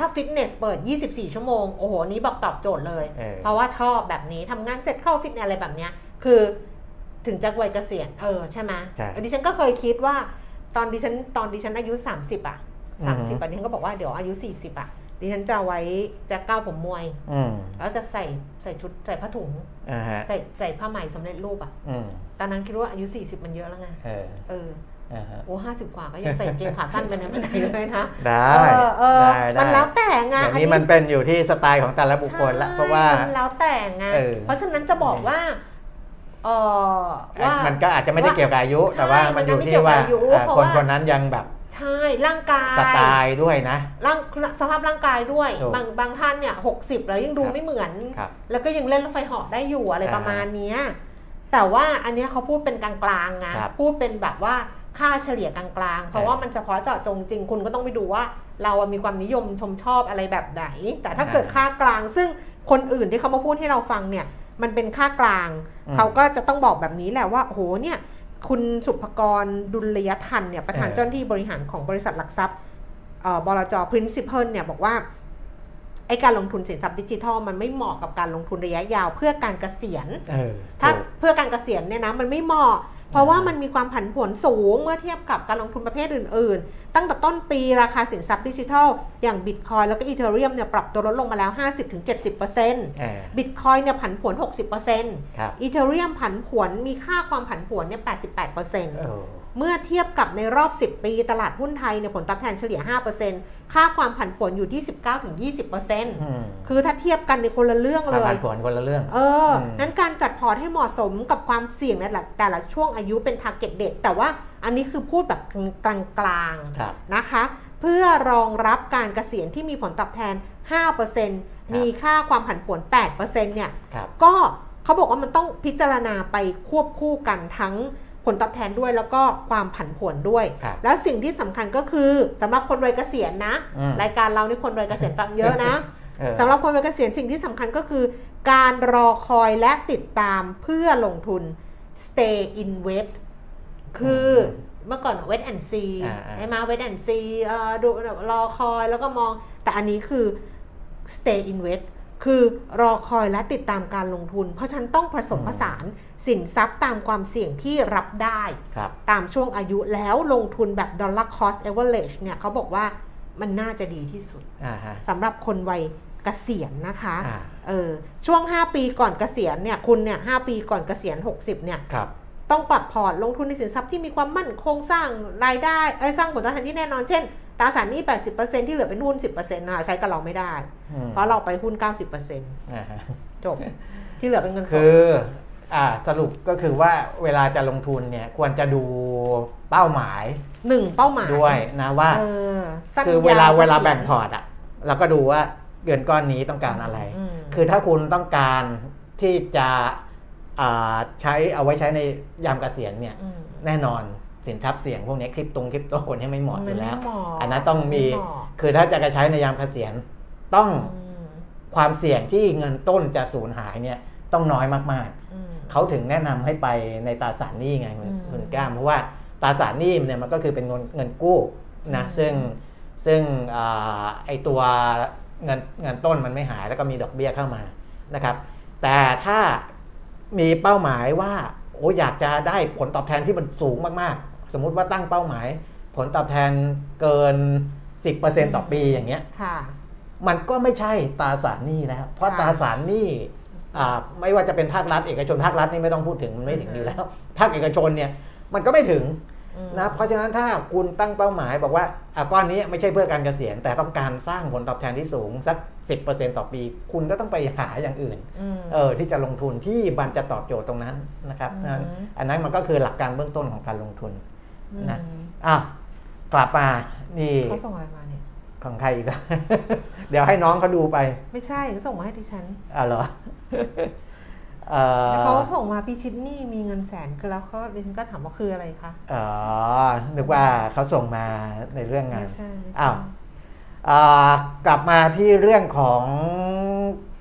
ถ้าฟิตเนสเปิด24ชั่วโมงโอ้โหนี้บอกตอบโจทย์เลยเพราะว่าชอบแบบนี้ทำงานเสร็จเข้าฟิตเนสอะไรแบบเนี้ยคือถึงจะวัยเกษียณใช่ไหมดิฉันก็เคยคิดว่าตอนดิฉันอายุ3030ดิฉันก็บอกว่าเดี๋ยวอายุ40ดิฉันจะไว้จะก้าวผมมวยแล้วจะใส่ชุดใส่ผ้าถุงใส่ผ้าไหมสำเร็จรูปตอนนั้นคิดว่าอายุ40มันเยอะแล้วไง โอ้50กว่าก็ยังใส่เกงขาสั้นเป็นไม่ได้เลยนะได้มันแล้วแต่ไงอันนี้มันเป็นอยู่ที่สไตล์ของแต่ละบุคคลละเพราะว่ามันแล้วแต่ไงเพราะฉะนั้นจะบอกว่ามันก็อาจจะไม่ได้เกี่ยวกับอายุแต่ว่ามันอยู่ที่ว่าคนคนนั้นยังแบบใช่ร่างกายสไตล์ด้วยนะสภาพร่างกายด้วยบางท่านเนี่ย60แล้วยังดูไม่เหมือนแล้วก็ยังเล่นรถไฟเหาะได้อยู่อะไรประมาณนี้แต่ว่าอันนี้เขาพูดเป็นกลางๆนะพูดเป็นแบบว่าค่าเฉลี่ยกลางๆเพราะว่ามันเฉพาะเจาะจงจริงคุณก็ต้องไปดูว่าเรามีความนิยมชมชอบอะไรแบบไหนแต่ถ้าเกิดค่ากลางซึ่งคนอื่นที่เขามาพูดให้เราฟังเนี่ยมันเป็นค่ากลางเขาก็จะต้องบอกแบบนี้แหละว่าโหเนี่ยคุณสุภกรดุลยทันเนี่ยประธานเจ้าหน้าที่บริหารของบริษัทหลักทรัพย์บลจ. Principal เนี่ยบอกว่าไอ้การลงทุนสินทรัพย์ดิจิทัลมันไม่เหมาะกับการลงทุนระยะยาวเพื่อการเกษียณถ้าเพื่อการเกษียณเนี่ยนะมันไม่เหมาะเพราะว่ามันมีความผันผวนสูงเมื่อเทียบกับการลงทุนประเภทอื่นๆตั้งแต่ต้นปีราคาสินทรัพย์ดิจิทัลอย่าง Bitcoin แล้วก็ Ethereum เนี่ยปรับตัวลดลงมาแล้ว 50-70% Bitcoin เนี่ยผันผวน 60% Ethereum ผันผวนมีค่าความผันผวนเนี่ย 88% เมื่อเทียบกับในรอบ10ปีตลาดหุ้นไทยเนี่ยผลตอบแทนเฉลี่ย 5% ค่าความผันผวนอยู่ที่ 19-20% คือถ้าเทียบกันในคนละเรื่องเลยผันผวนคนละเรื่องนั้นการจัดพอร์ตให้เหมาะสมกับความเสี่ยงในแต่ละช่วงอายุเป็น target date แต่ว่าอันนี้คือพูดแบบกลางๆนะคะเพื่อรองรับการเกษียณที่มีผลตอบแทน 5% มีค่าความผันผวน 8% เนี่ยก็เขาบอกว่ามันต้องพิจารณาไปควบคู่กันทั้งผลตอบแทนด้วยแล้วก็ความผันผวนด้วยแล้วสิ่งที่สำคัญก็คือสำหรับคนวัยเกษียณนะรายการเรานี่คนวัยเกษียณฟังเยอะนะสำหรับคนวัยเกษียณสิ่งที่สำคัญก็คือการรอคอยและติดตามเพื่อลงทุน stay in waitคือเมื่อก่อน wait and see ให้มา wait and see ดูรอคอยแล้วก็มองแต่อันนี้คือ stay in wait คือรอคอยและติดตามการลงทุนเพราะฉันต้องผสมผสานสินทรัพย์ตามความเสี่ยงที่รับได้ตามช่วงอายุแล้วลงทุนแบบ dollar cost average เนี่ยเขาบอกว่ามันน่าจะดีที่สุดสำหรับคนวัยเกษียณนะคะช่วง5ปีก่อนเกษียณเนี่ยคุณเนี่ย5ปีก่อนเกษียณ60เนี่ยต้องปรับพอร์ตลงทุนในสินทรัพย์ที่มีความมั่นคงสร้างรายได้สร้างผลตอบแทนที่แน่นอนเช่นตราสารหนี้ 80% ที่เหลือเป็นหุ้น 10% นะใช้กับเราไม่ได้เพราะเราไปหุ้น 90% จบที่เหลือเป็นเงินสดคือสรุปก็คือว่าเวลาจะลงทุนเนี่ยควรจะดูเป้าหมาย1เป้าหมายด้วยนะว่าคือเวลาแบ่งพอร์ตอ่ะเราก็ดูว่าเดือนก้อนนี้ต้องการอะไรคือถ้าคุณต้องการที่จะใช้เอาไว้ใช้ในยามเกษียณเนี่ยแน่นอนสินทรัพย์เสี่ยงพวกนี้คริปโตเนี่ยไม่เหมาะอยู่แล้วอันนั้นต้องมีคือถ้าจะใช้ในยามเกษียณต้องความเสี่ยงที่เงินต้นจะสูญหายเนี่ยต้องน้อยมากๆเขาถึงแนะนำให้ไปในตราสารหนี้ไงคุณก้ามเพราะว่าตราสารหนี้เนี่ยมันก็คือเป็นเงินกู้นะซึ่งไอตัวเงินต้นมันไม่หายแล้วก็มีดอกเบี้ยเข้ามานะครับแต่ถ้ามีเป้าหมายว่าอยากจะได้ผลตอบแทนที่มันสูงมากๆสมมุติว่าตั้งเป้าหมายผลตอบแทนเกิน 10% ต่อปีอย่างเงี้ยมันก็ไม่ใช่ตราสารหนี้แล้วเพราะตราสารหนี้ไม่ว่าจะเป็นภาครัฐเอกชนภาครัฐนี่ไม่ต้องพูดถึงมันไม่ถึงอยู่แล้วภาคเอกชนเนี่ยมันก็ไม่ถึงนะเพราะฉะนั้นถ้าคุณตั้งเป้าหมายบอกว่าก้อนนี้ไม่ใช่เพื่อการเกษียณแต่ต้องการสร้างผลตอบแทนที่สูงสัก 10% ต่อปีคุณก็ต้องไปหาอย่างอื่นที่จะลงทุนที่มันจะตอบโจทย์ตรงนั้นนะครับอันนั้นมันก็คือหลักการเบื้องต้นของการลงทุนนะกลับมานี่เขาส่งอะไรมาเนี่ยของใครอีกเดี๋ยวให้น้องเขาดูไปไม่ใช่เขาส่งมาให้ดิฉันเหรอเขาส่งมาพี่ชิดนี่มีเงินแสนแล้วเขาดิฉันก็ถามว่าคืออะไรคะนึกว่าเขาส่งมาในเรื่องงานกลับมาที่เรื่องของ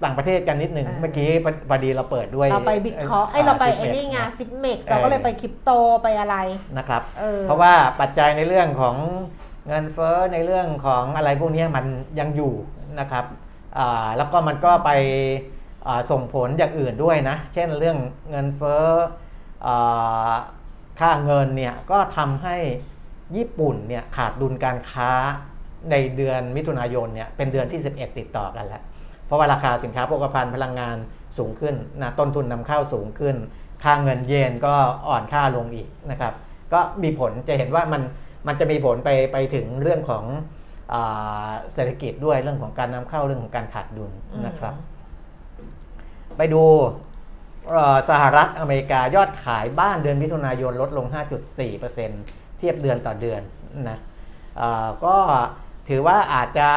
ต่างประเทศกันนิดหนึ่งเมื่อกี้พอดีเราเปิดด้วยเราไปบิตคอยน์เราไปไอ้นี่ไง Zipmex เราก็เลยไปคริปโตไปอะไรนะครับเพราะว่าปัจจัยในเรื่องของเงินเฟ้อในเรื่องของอะไรพวกนี้มันยังอยู่นะครับแล้วก็มันก็ไปส่งผลอย่างอื่นด้วยนะเช่นเรื่องเงินเฟ้อค่าเงินเนี่ยก็ทำให้ญี่ปุ่นเนี่ยขาดดุลการค้าในเดือนมิถุนายนเนี่ยเป็นเดือนที่11ติดต่อกันแล้วเพราะว่าราคาสินค้าโภคภัณฑ์พลังงานสูงขึ้นนะต้นทุนนำเข้าสูงขึ้นค่าเงินเยนก็อ่อนค่าลงอีกนะครับ ก็มีผลจะเห็นว่ามันจะมีผลไปถึงเรื่องของเศรษฐกิจด้วยเรื่องของการนำเข้าเรื่องของการขาดดุลนะครับไปดูสหรัฐอเมริกายอดขายบ้านเดือนมิถุนายนลดลง 5.4% เทียบเดือนต่อเดือนนะก็ถือว่าอาจจะ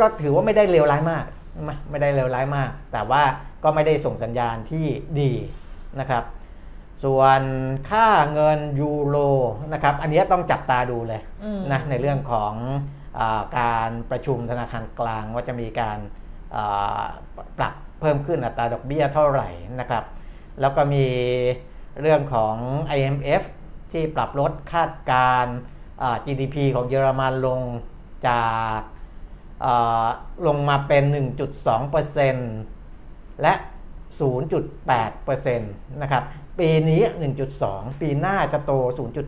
ก็ถือว่าไม่ได้เลวร้ายมากแต่ว่าก็ไม่ได้ส่งสัญญาณที่ดีนะครับส่วนค่าเงินยูโรนะครับอันนี้ต้องจับตาดูเลยนะในเรื่องของการประชุมธนาคารกลางว่าจะมีการปรับเพิ่มขึ้นอัตราดอกเบี้ยเท่าไหร่นะครับแล้วก็มีเรื่องของ IMF ที่ปรับลดคาดการณ์ GDP ของเยอรมันลงจากลงมาเป็น 1.2% และ 0.8% นะครับปีนี้ 1.2 ปีหน้าจะโต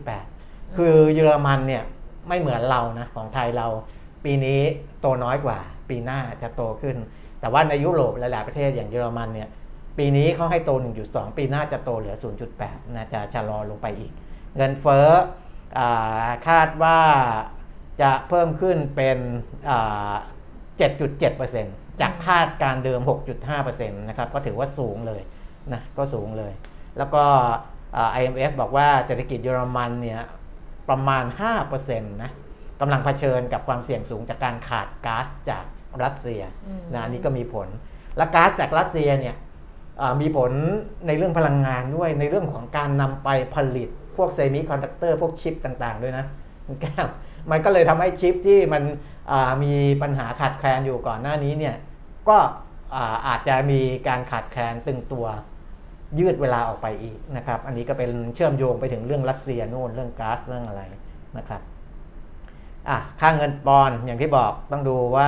0.8 คือเยอรมันเนี่ยไม่เหมือนเรานะของไทยเราปีนี้โตน้อยกว่าปีหน้าจะโตขึ้นแต่ว่าในยุโรปหลายๆประเทศอย่างเยอรมันเนี่ยปีนี้เขาให้โต 1.2 ปีหน้าจะโตเหลือ 0.8 น่าจะชะลอลงไปอีกเงินเฟ้อคาดว่าจะเพิ่มขึ้นเป็น 7.7% จากคาดการเดิม 6.5% นะครับก็ถือว่าสูงเลยนะก็สูงเลยแล้วก็ IMF บอกว่าเศรษฐกิจเยอรมันเนี่ยประมาณ 5% นะกำลังเผชิญกับความเสี่ยงสูงจากการขาดก๊าซจากรัสเซียนะอันนี้ก็มีผลและก๊าซจากรัสเซียเนี่ยมีผลในเรื่องพลังงานด้วยในเรื่องของการนำไปผลิตพวกเซมิคอนดักเตอร์พวกชิปต่างๆด้วยนะมันก็เลยทำให้ชิปที่มันมีปัญหาขาดแคลนอยู่ก่อนหน้านี้เนี่ยก็อาจจะมีการขาดแคลนตึงตัวยืดเวลาออกไปอีกนะครับอันนี้ก็เป็นเชื่อมโยงไปถึงเรื่องรัสเซียนู่นเรื่องก๊าซเรื่องอะไรนะครับค่าเงินปอนด์อย่างที่บอกต้องดูว่า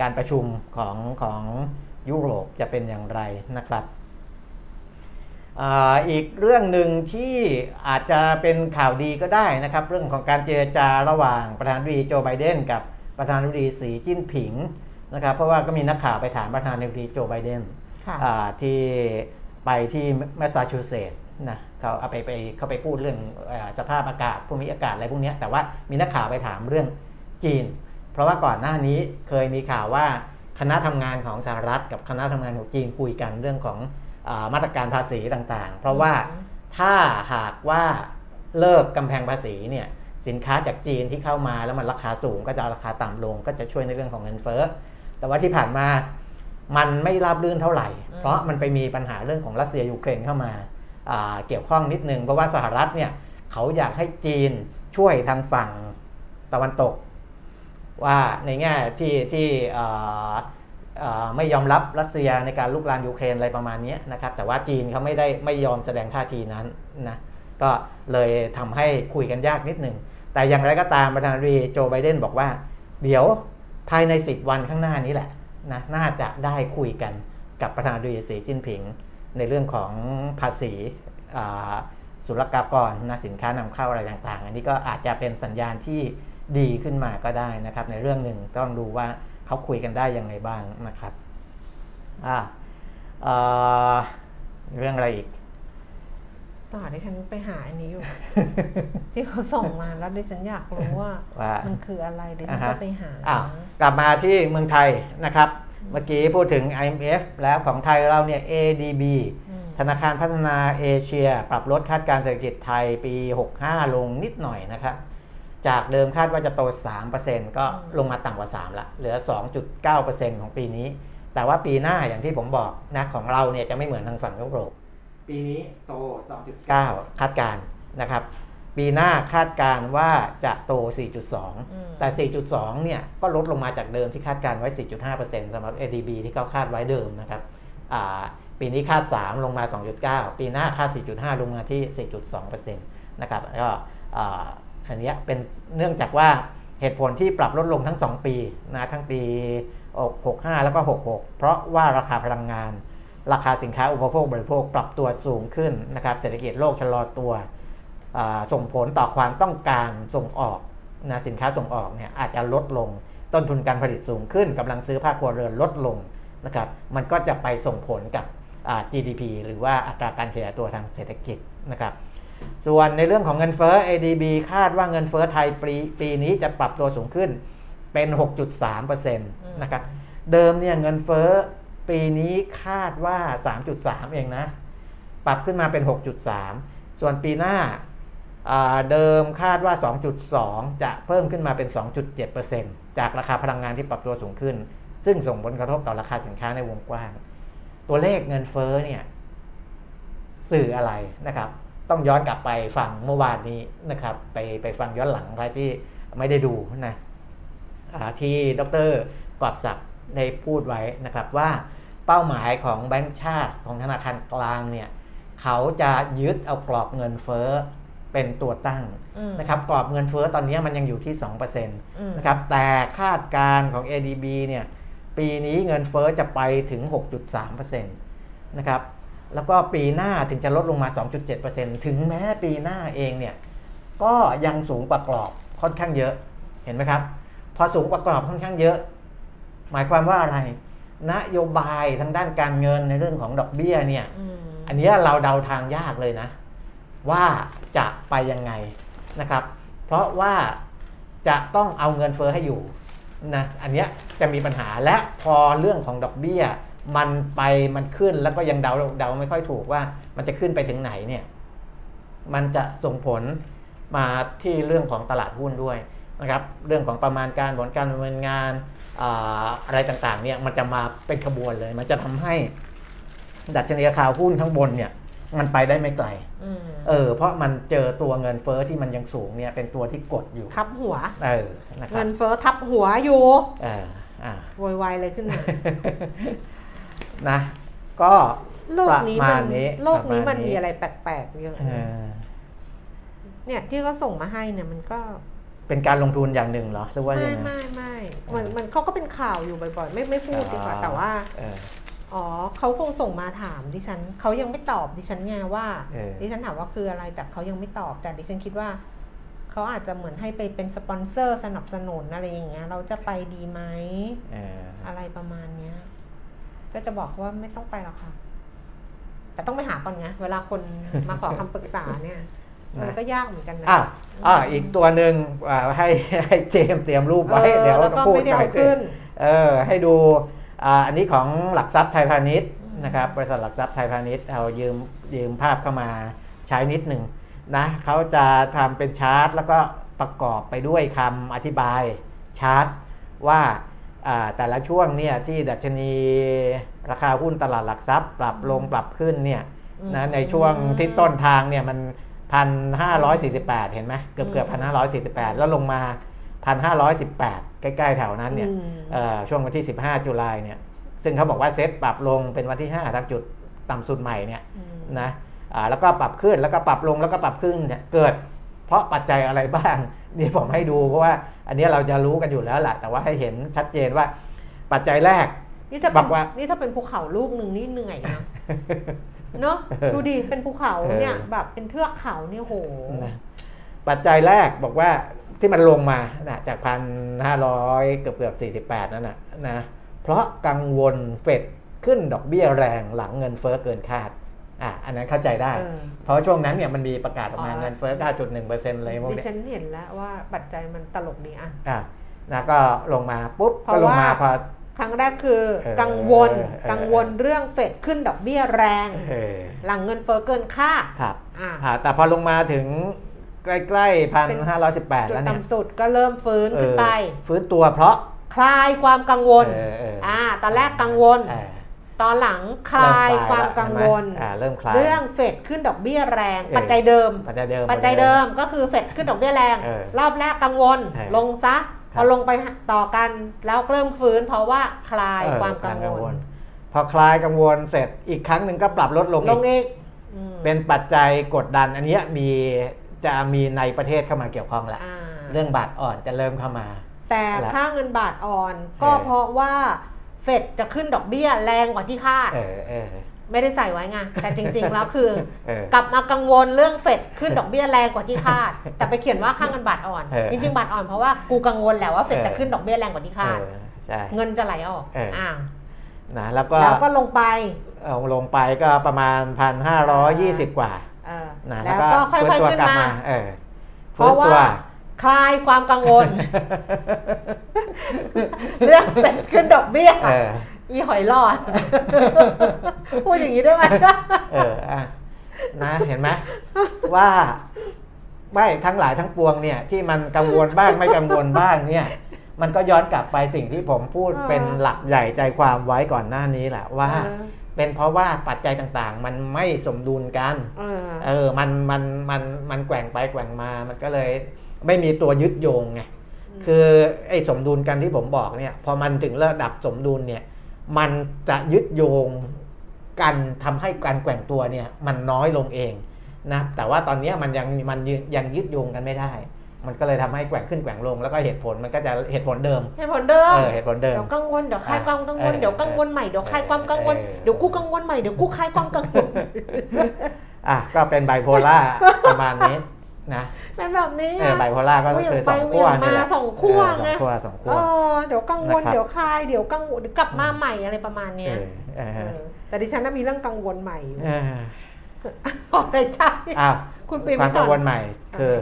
การประชุมของยุโรปจะเป็นอย่างไรนะครับอีกเรื่องหนึ่งที่อาจจะเป็นข่าวดีก็ได้นะครับเรื่องของการเจรจาระหว่างประธานาธิบดีโจไบเดนกับประธานาธิบดีสีจิ้นผิงนะครับเพราะว่าก็มีนักข่าวไปถามประธานาธิบดีโจไบเดนที่ไปที่แมสซาชูเซตส์นะเขาเอาไปเขาไปพูดเรื่องสภาพอากาศภูมิอากาศอะไรพวกนี้แต่ว่ามีนักข่าวไปถามเรื่องจีนเพราะว่าก่อนหน้านี้เคยมีข่าวว่าคณะทำงานของสหรัฐกับคณะทำงานของจีนคุยกันเรื่องของมาตรการภาษีต่างๆเพราะว่าถ้าหากว่าเลิกกำแพงภาษีเนี่ยสินค้าจากจีนที่เข้ามาแล้วมันราคาสูงก็จะราคาต่ำลงก็จะช่วยในเรื่องของเงินเฟ้อแต่ว่าที่ผ่านมามันไม่ราบรื่นเท่าไหร่เพราะมันไปมีปัญหาเรื่องของรัสเซียยูเครนเข้ามาเกี่ยวข้องนิดนึงเพราะว่าสหรัฐเนี่ยเขาอยากให้จีนช่วยทางฝั่งตะวันตกว่าในแง่ที่ไม่ยอมรับรัสเซียในการลุกลามยูเครนอะไรประมาณนี้นะครับแต่ว่าจีนเขาไม่ยอมแสดงท่าทีนั้นนะก็เลยทำให้คุยกันยากนิดนึงแต่อย่างไรก็ตามประธานาธิบดีโจไบเดนบอกว่าเดี๋ยวภายใน10 วันข้างหน้านี้แหละนะน่าจะได้คุยกันกับประธานาธิบดีสีจิ้นผิงในเรื่องของภาษีศุลกากรนะสินค้านำเข้าอะไรต่างๆอันนี้ก็อาจจะเป็นสัญญาณที่ดีขึ้นมาก็ได้นะครับในเรื่องหนึ่งต้องดูว่าเขาคุยกันได้ยังไงบ้างนะครับเรื่องอะไรอีกต่อที่ฉันไปหาอันนี้อยู่ ที่เขาส่งมาแล้วดิฉันอยากรู้ว่า มันคืออะไรดิฉันก็ไปหากลับมาที่เมืองไทยนะครับเมื่อกี้พูดถึง IMF แล้วของไทยเราเนี่ย ADB ธนาคารพัฒนาเอเชียปรับลดคาดการณ์เศรษฐกิจไทยปี 65 ลงนิดหน่อยนะครับจากเดิมคาดว่าจะโต 3% ก็ลงมาต่ำกว่า 3 ละเหลือ 2.9% ของปีนี้แต่ว่าปีหน้าอย่างที่ผมบอกนะของเราเนี่ยจะไม่เหมือนทางฝั่งยุโรปปีนี้โต 2.9 คาดการณ์นะครับปีหน้าคาดการณ์ว่าจะโต 4.2 แต่ 4.2 เนี่ยก็ลดลงมาจากเดิมที่คาดการณ์ไว้ 4.5% สำหรับ ADB ที่เขาคาดไว้เดิมนะครับปีนี้คาด 3 ลงมา 2.9 ปีหน้าคาด 4.5 ลงมาที่ 4.2% นะครับก็อันนี้เป็นเนื่องจากว่าเหตุผลที่ปรับลดลงทั้ง2ปีนะทั้งปี65แล้วก็66เพราะว่าราคาพลังงานราคาสินค้าอุปโภคบริโภคปรับตัวสูงขึ้นนะครับเศรษฐกิจโลกชะลอตัวส่งผลต่อความต้องการส่งออกนะสินค้าส่งออกเนี่ยอาจจะลดลงต้นทุนการผลิตสูงขึ้นกำลังซื้อภาคครัวเรือนลดลงนะครับมันก็จะไปส่งผลกับ GDP หรือว่าอัตราการขยายตัวทางเศรษฐกิจนะครับส่วนในเรื่องของเงินเฟ้อ ADB คาดว่าเงินเฟ้อไทยปีนี้จะปรับตัวสูงขึ้นเป็น 6.3% นะครับเดิมเนี่ยเงินเฟ้อปีนี้คาดว่า 3.3 เองนะปรับขึ้นมาเป็น 6.3 ส่วนปีหน้าเดิมคาดว่า 2.2 จะเพิ่มขึ้นมาเป็น 2.7% จากราคาพลังงานที่ปรับตัวสูงขึ้นซึ่งส่งผลกระทบต่อราคาสินค้าในวงกว้างตัวเลขเงินเฟ้อเนี่ยสื่ออะไรนะครับต้องย้อนกลับไปฟังเมื่อวานนี้นะครับไปฟังย้อนหลังใครที่ไม่ได้ดูนะที่ดร.กอบศักดิ์ได้พูดไว้นะครับว่าเป้าหมายของแบงก์ชาติของธนาคารกลางเนี่ยเขาจะยึดเอากรอบเงินเฟ้อเป็นตัวตั้งนะครับกรอบเงินเฟ้อตอนนี้มันยังอยู่ที่ 2% นะครับแต่คาดการณ์ของ ADB เนี่ยปีนี้เงินเฟ้อจะไปถึง 6.3% นะครับแล้วก็ปีหน้าถึงจะลดลงมา 2.7% ถึงแม้ปีหน้าเองเนี่ยก็ยังสูงกว่ากรอบค่อนข้างเยอะเห็นไหมครับพอสูงกว่ากรอบค่อนข้างเยอะหมายความว่าอะไรนโยบายทางด้านการเงินในเรื่องของดอกเบี้ยเนี่ย อันนี้เราเดาทางยากเลยนะว่าจะไปยังไงนะครับเพราะว่าจะต้องเอาเงินเฟ้อให้อยู่นะอันนี้จะมีปัญหาและพอเรื่องของดอกเบี้ยมันขึ้นแล้วก็ยังเดาไม่ค่อยถูกว่ามันจะขึ้นไปถึงไหนเนี่ยมันจะส่งผลมาที่เรื่องของตลาดหุ้นด้วยนะครับเรื่องของประมาณการผลการดำเนินงาน อะไรต่างๆเนี่ยมันจะมาเป็นขบวนเลยมันจะทำให้ดัชนีราคาหุ้นข้างบนเนี่ยมันไปได้ไม่ไกลเพราะมันเจอตัวเงินเฟ้อที่มันยังสูงเนี่ยเป็นตัวที่กดอยู่ทับหัวเงินเฟ้อทับหัวอยู่โวยวายเลยขึ้นมา นะก็โลกนี้มันมีอะไรแปลกๆเยอะเนี่ยที่เขาส่งมาให้เนี่ยมันก็เป็นการลงทุนอย่างหนึ่งเหรอหรือว่ายังไงไม่มันเขาก็เป็นข่าวอยู่บ่อยๆไม่พูดดีกว่าแต่ว่าอ๋อเขาคงส่งมาถามดิฉันเขายังไม่ตอบดิฉันไงว่าดิฉันถามว่าคืออะไรแต่เขายังไม่ตอบแต่ดิฉันคิดว่าเขาอาจจะเหมือนให้ไปเป็นสปอนเซอร์สนับสนุนอะไรอย่างเงี้ยเราจะไปดีไหม อะไรประมาณเนี้ยก็จะบอกว่าไม่ต้องไปหรอกค่ะแต่ต้องไปหาก่อนไงเวลาคนมาขอคำปรึกษาเนี่ยมันก็ยากเหมือนกันนะอีกตัวหนึ่งให้เจมเตรียมรูปไว้เดี๋ยวเราพูดไปขึ้นให้ดูอันนี้ของหลักทรัพย์ไทยพาณิชย์นะครับบริษัทหลักทรัพย์ไทยพาณิชย์เอายืมภาพเข้ามาใช้นิดหนึ่งนะเขาจะทำเป็นชาร์ตแล้วก็ประกอบไปด้วยคำอธิบายชาร์ตว่าแต่ละช่วงเนี่ยที่ดัชนีราคาหุ้นตลาดหลักทรัพย์ปรับลงปรับขึ้นเนี่ยนะในช่วงที่ต้นทางเนี่ยมัน 1,548 เห็นไหมเกือบ 1,548 แล้วลงมา 1,518 ใกล้ๆแถวนั้นเนี่ยช่วงวันที่15ตุลาคมเนี่ยซึ่งเขาบอกว่าเซ็ตปรับลงเป็นวันที่5จากจุดต่ำสุดใหม่เนี่ยนะแล้วก็ปรับขึ้นแล้วก็ปรับลงแล้วก็ปรับขึ้นเนี่ยเกิดเพราะปัจจัยอะไรบ้างนี่ผมให้ดูเพราะว่าอันนี้เราจะรู้กันอยู่แล้วแหละแต่ว่าให้เห็นชัดเจนว่าปัจจัยแรกนี่ถ้าเป็นภูเขาลูกหนึ่งนี่เหนื่อยนะเนาะดูดิเป็นภูเขาเนี่ยแบบเป็นเทือกเขาเนี่ยโหปัจจัยแรกบอกว่าที่มันลงมาจาก 1,500 เกือบ 48นั่นนะเพราะกังวลเฟดขึ้นดอกเบี้ยแรงหลังเงินเฟ้อเกินคาดอันนั้นเข้าใจได้เพราะช่วงนั้นเนี่ยมันมีประกาศออกมาเงินเฟ้อ 9.1% อะไรพวกนี้ดิฉันเห็นแล้วว่าปัจจัยมันตลกดีนะก็ลงมาปุ๊บก็ลงมาพอครั้งแรกคือกังวลเรื่องเฟดขึ้นดอกเบี้ยแรงหลังเงินเฟ้อเกินคาดครับแต่พอลงมาถึงใกล้ๆ 1,518 แล้วเนี่ยจุดต่ำสุดก็เริ่มฟื้นขึ้นไปฟื้นตัวเพราะคลายความกังวลตอนแรกกังวลตอนหลังคลายความกังวลเรื่องเฟดขึ้นดอกเบี้ยแรงปัจจัยเดิมก็คือเฟดขึ้นดอกเบี้ยแรงรอบแรกกังวลลงซะพอลงไปต่อกันแล้วเริ่มฟื้นเพราะว่าคลายความกังวลพอคลายกังวลเสร็จอีกครั้งหนึ่งก็ปรับลดลงอีกเป็นปัจจัยกดดันอันนี้จะมีในประเทศเข้ามาเกี่ยวข้องละเรื่องบาทอ่อนจะเริ่มเข้ามาแต่ถ้าเงินบาทอ่อนก็เพราะว่าเฟดจะขึ้นดอกเบี้ยแรงกว่าที่คาดไม่ได้ใส่ไว้ไงแต่จริงๆแล้วคือกลับมากังวลเรื่องเฟดขึ้นดอกเบี้ยแรงกว่าที่คาดแต่ไปเขียนว่าค่าเงินบาทอ่อนจริงๆบาทอ่อนเพราะว่ากูกังวลแหละว่าเฟดจะขึ้นดอกเบี้ยแรงกว่าที่คาดเงินจะไหลออกนะแล้วก็ลงไป เอาลงไปก็ประมาณ 1,520 กว่านะแล้วก็ค่อยๆขึ้นมาเพราะว่าคลายความกังวลเรื่องเสร็จขึ้นดอกเบี้ยอีหอยรอดพูดอย่างนี้ได้ไหมนะเห็นไหมว่าไม่ทั้งหลายทั้งปวงเนี่ยที่มันกังวลบ้างไม่กังวลบ้างเนี่ยมันก็ย้อนกลับไปสิ่งที่ผมพูดเป็นหลักใหญ่ใจความไว้ก่อนหน้านี้แหละว่าเป็นเพราะว่าปัจจัยต่างๆมันไม่สมดุลกันมันแกว่งไปแกว่งมามันก็เลยไม่มีตัวยึดโยงไงคือไอ้สมดุลกันที่ผมบอกเนี่ยพอมันถึงระดับสมดุลเนี่ยมันจะยึดโยงกันทำให้การแกว่งตัวเนี่ยมันน้อยลงเองนะแต่ว่าตอนนี้มันยังยึดโยงกันไม่ได้มันก็เลยทำให้แกว่งขึ้นแกว่งลงแล้วก็เหตุผลมันก็จะเหตุผลเดิมเหตุผลเดิมเดี๋ยวกังวลเดี๋ยวคลายความกังวลเดี๋ยวกังวลใหม่เดี๋ยวคลายความกังวลเดี๋ยวกู้กังวลใหม่เดี๋ยวกู้คลายความกังวลก็เป็นไบโพล่าประมาณนี้นะเป็นแบบนี้ไบโพล่าก็คือสองขั้วนี่แหละสองขั้วเดี๋ยวกังวลเดี๋ยวคลายเดี๋ยวกังวลกลับมาใหม่อะไรประมาณนี้แต่ดิฉันมีเรื่องกังวลใหม่อ๋อได้ใจคุณปีความกังวลใหม่คือ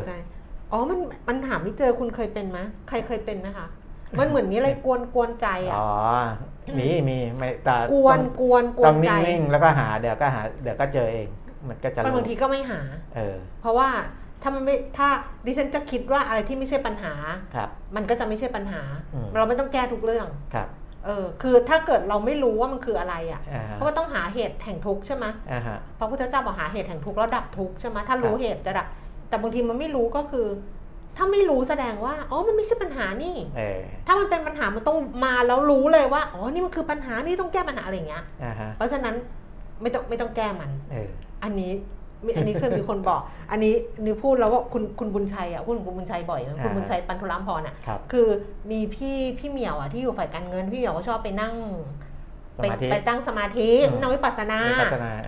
อ๋อมันหาไม่เจอคุณเคยเป็นไหมใครเคยเป็นไหมคะมันเหมือนนี้อะไรกวนใจอ๋อมีไม่แต่กวนต้องนิ่งๆแล้วก็หาเดี๋ยวก็เจอเองมันก็จะบางทีก็ไม่หาเพราะว่าถ้าดิฉันจะคิดว่าอะไรที่ไม่ใช่ปัญหามันก็จะไม่ใช่ปัญหาเราไม่ต้องแก้ทุกเรื่องคือถ้าเกิดเราไม่รู้ว่ามันคืออะไรอ่ะเพราะว่าต้องหาเหตุแห่งทุกข์ใช่ไหมพระพุทธเจ้าบอกหาเหตุแห่งทุกข์แล้วดับทุกข์ใช่ไหมถ้ารู้เหตุจะดับแต่บางทีมันไม่รู้ก็คือถ้าไม่รู้แสดงว่าอ๋อมันไม่ใช่ปัญหานี่ถ้ามันเป็นปัญหามันต้องมาแล้วรู้เลยว่าอ๋อนี่มันคือปัญหานี่ต้องแก้ปัญหาอะไรอย่างเงี้ยเพราะฉะนั้นไม่ต้องแก้มันอันนี้เคยมีคนบอกอันนี้นิวพูดแล้วว่าคุณบุญชัยอ่ะพูดถึงคุณบุญชัยบ่อยคุณบุญชัยปันธุรามพรอ่ะคือมีพี่เหมียวอ่ะที่อยู่ฝ่ายการเงินพี่เหมียวก็ชอบไปนั่งไปตั้งสมาธินั่งวิปัสสนา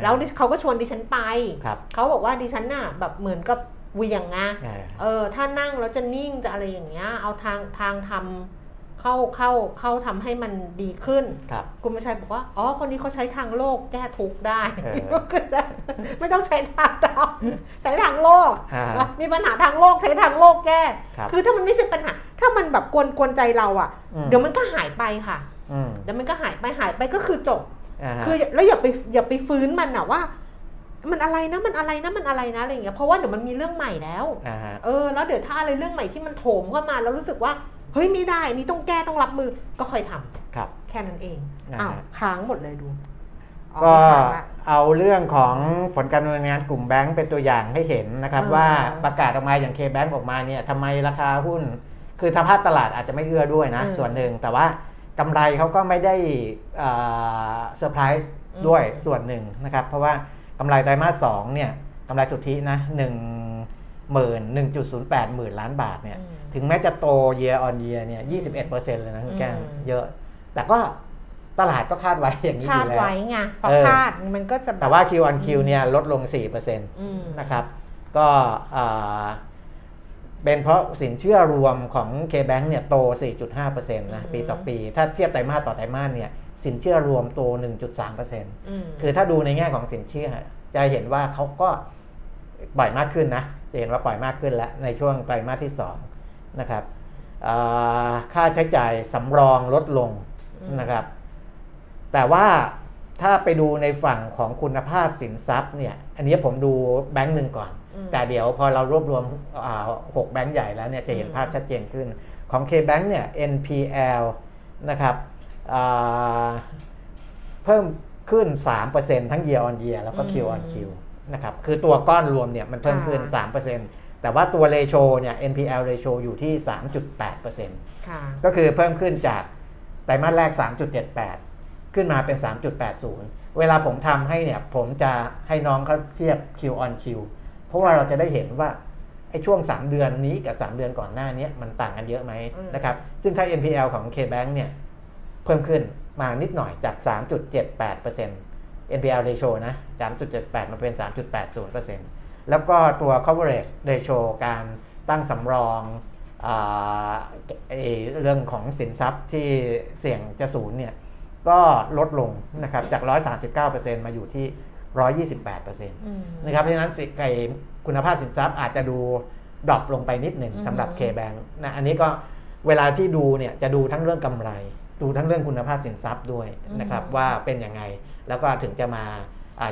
แล้วเขาก็ชวนดิฉันไปเขาบอกว่าดิฉันน่ะแบบเหมือนกับวิอย่างไงถ้านั่งแล้วจะนิ่งจะอะไรอย่างเงี้ยเอาทางทำเข้าทำให้มันดีขึ้นคุณไม่ใช่บอกว่าอ๋อคนนี้เขาใช้ทางโลกแก้ทุกข์ได้ไม่ต้องใช้ทางเราใช้ทางโลกมีปัญหาทางโลกใช้ทางโลกแก้คือถ้ามันไม่ใช่ปัญหาถ้ามันแบบกวนใจเราอ่ะเดี๋ยวมันก็หายไปค่ะเดี๋ยวมันก็หายไปก็คือจบคือแล้วอย่าไปฟื้นมันนะว่ามันอะไรนะอะไรอย่างเงี้ยเพราะว่าเดี๋ยวมันมีเรื่องใหม่แล้วแล้วเดี๋ยวถ้าอะไรเรื่องใหม่ที่มันโถมเข้ามาแล้วรู้สึกว่าเฮ้ยไม่ได้นี่ต้องแก้ต้องรับมือก็ค่อยทำครับแค่นั้นเองค้างหมดเลยดูก็เอาเรื่องของผลการดำเนินงานกลุ่มแบงก์เป็นตัวอย่างให้เห็นนะครับว่าประกาศออกมาอย่าง K Bank ออกมาเนี่ยทำไมราคาหุ้นคือสภาพตลาดอาจจะไม่เอื้อด้วยนะส่วนหนึ่งแต่ว่ากำไรเขาก็ไม่ได้เซอร์ไพรส์ด้วยส่วนหนึ่งนะครับเพราะว่ากำไรไตรมาส2เนี่ยกำไรสุทธินะ 1.08 หมื่นล้านบาทเนี่ยถึงแม้จะโต year on year เนี่ย 21% เลยนะคุณแก้มเยอะแต่ก็ตลาดก็คาดไว้อย่างนี้อยู่แล้วคาดไว้ไงพอคาดมันก็จะแต่ว่า Q on Q เนี่ยลดลง 4% นะครับก็เป็นเพราะสินเชื่อรวมของ K Bank เนี่ยโต 4.5% นะปีต่อปีถ้าเทียบไตรมาสต่อไตรมาสเนี่ยสินเชื่อรวมโต 1.3% คือถ้าดูในแง่ของสินเชื่อจะเห็นว่าเขาก็ปล่อยมากขึ้นนะจะเห็นว่าปล่อยมากขึ้นแล้วในช่วงไตรมาสที่2นะครับค่าใช้จ่ายสำรองลดลงนะครับแต่ว่าถ้าไปดูในฝั่งของคุณภาพสินทรัพย์เนี่ยอันนี้ผมดูแบงค์หนึ่งก่อนแต่เดี๋ยวพอเรารวบรวม6แบงค์ใหญ่แล้วเนี่ยจะเห็นภาพชัดเจนขึ้นของ K Bank เนี่ย NPL นะครับเพิ่มขึ้น 3% ทั้ง year on year แล้วก็ Q on Q นะครับคือตัวก้อนรวมเนี่ยมันเพิ่มขึ้น 3% แต่ว่าตัวเรโชเนี่ย NPL ratio อยู่ที่ 3.8% ก็คือเพิ่มขึ้นจากไตรมาสแรก 3.78 ขึ้นมาเป็น 3.80 เวลาผมทำให้เนี่ยผมจะให้น้องเขาเทียบ Q on Q เพราะว่าเราจะได้เห็นว่าไอ้ช่วง3เดือนนี้กับ3เดือนก่อนหน้านี้มันต่างกันเยอะไหมนะครับซึ่งถ้า NPL ของ K Bank เนี่ยเพิ่มขึ้นมานิดหน่อยจาก 3.78% NPL ratio นะ 3.78 มันเป็น 3.80% แล้วก็ตัว coverage ratio การตั้งสำรองเรื่องของสินทรัพย์ที่เสี่ยงจะศูนย์เนี่ย ก็ลดลงนะครับจาก 139% มาอยู่ที่ 128% นะครับเพราะฉะนั้นคุณภาพสินทรัพย์อาจจะดูดรอปลงไปนิดหนึ่งสำหรับ K Bank นะอันนี้ก็เวลาที่ดูเนี่ยจะดูทั้งเรื่องกำไรดูทั้งเรื่องคุณภาพสินทรัพย์ด้วยนะครับว่าเป็นยังไงแล้วก็ถึงจะมา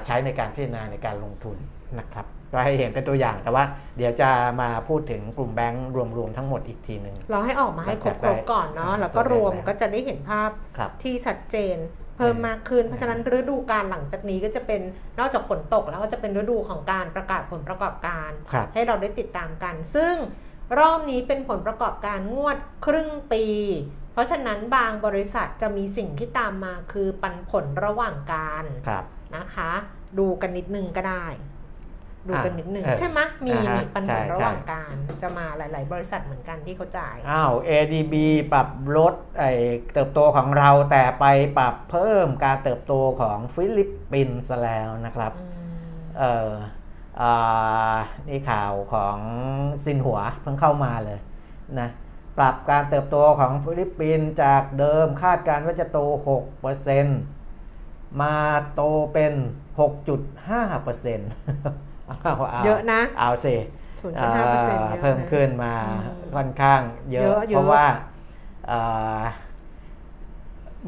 ใช้ในการพิจารณาในการลงทุนนะครับก็ให้เห็นเป็นตัวอย่างแต่ว่าเดี๋ยวจะมาพูดถึงกลุ่มแบงก์รวมๆทั้งหมดอีกทีหนึ่งเราให้ออกมาให้ครบๆก่อนเนาะแล้วก็รวมก็จะได้เห็นภาพที่ชัดเจนเพิ่มมากขึ้นเพราะฉะนั้นฤดูกาลหลังจากนี้ก็จะเป็นนอกจากฝนตกแล้วก็จะเป็นฤดูของการประกาศผลประกอบการให้เราได้ติดตามกันซึ่งรอบนี้เป็นผลประกอบการงวดครึ่งปีเพราะฉะนั้นบางบริษัทจะมีสิ่งที่ตามมาคือปันผลระหว่างการนะคะดูกันนิดนึงก็ได้ดูกันนิดหนึ่งใช่ไหมมีปัญหาระหว่างการจะมาหลายๆบริษัทเหมือนกันที่เขาจ่ายอ้าว ADB ปรับลดเติบโตของเราแต่ไปปรับเพิ่มการเติบโตของฟิลิปปินส์แล้วนะครับนี่ข่าวของซินหัวเพิ่งเข้ามาเลยนะปรับการเติบโตของฟิลิปปินส์จากเดิมคาดการณ์ว่าจะโต 6% มาโตเป็น 6.5% เยอะนะเอาสิ 0.5% เพิ่มขึ้นมาค่อนข้างเยอะเพราะว่า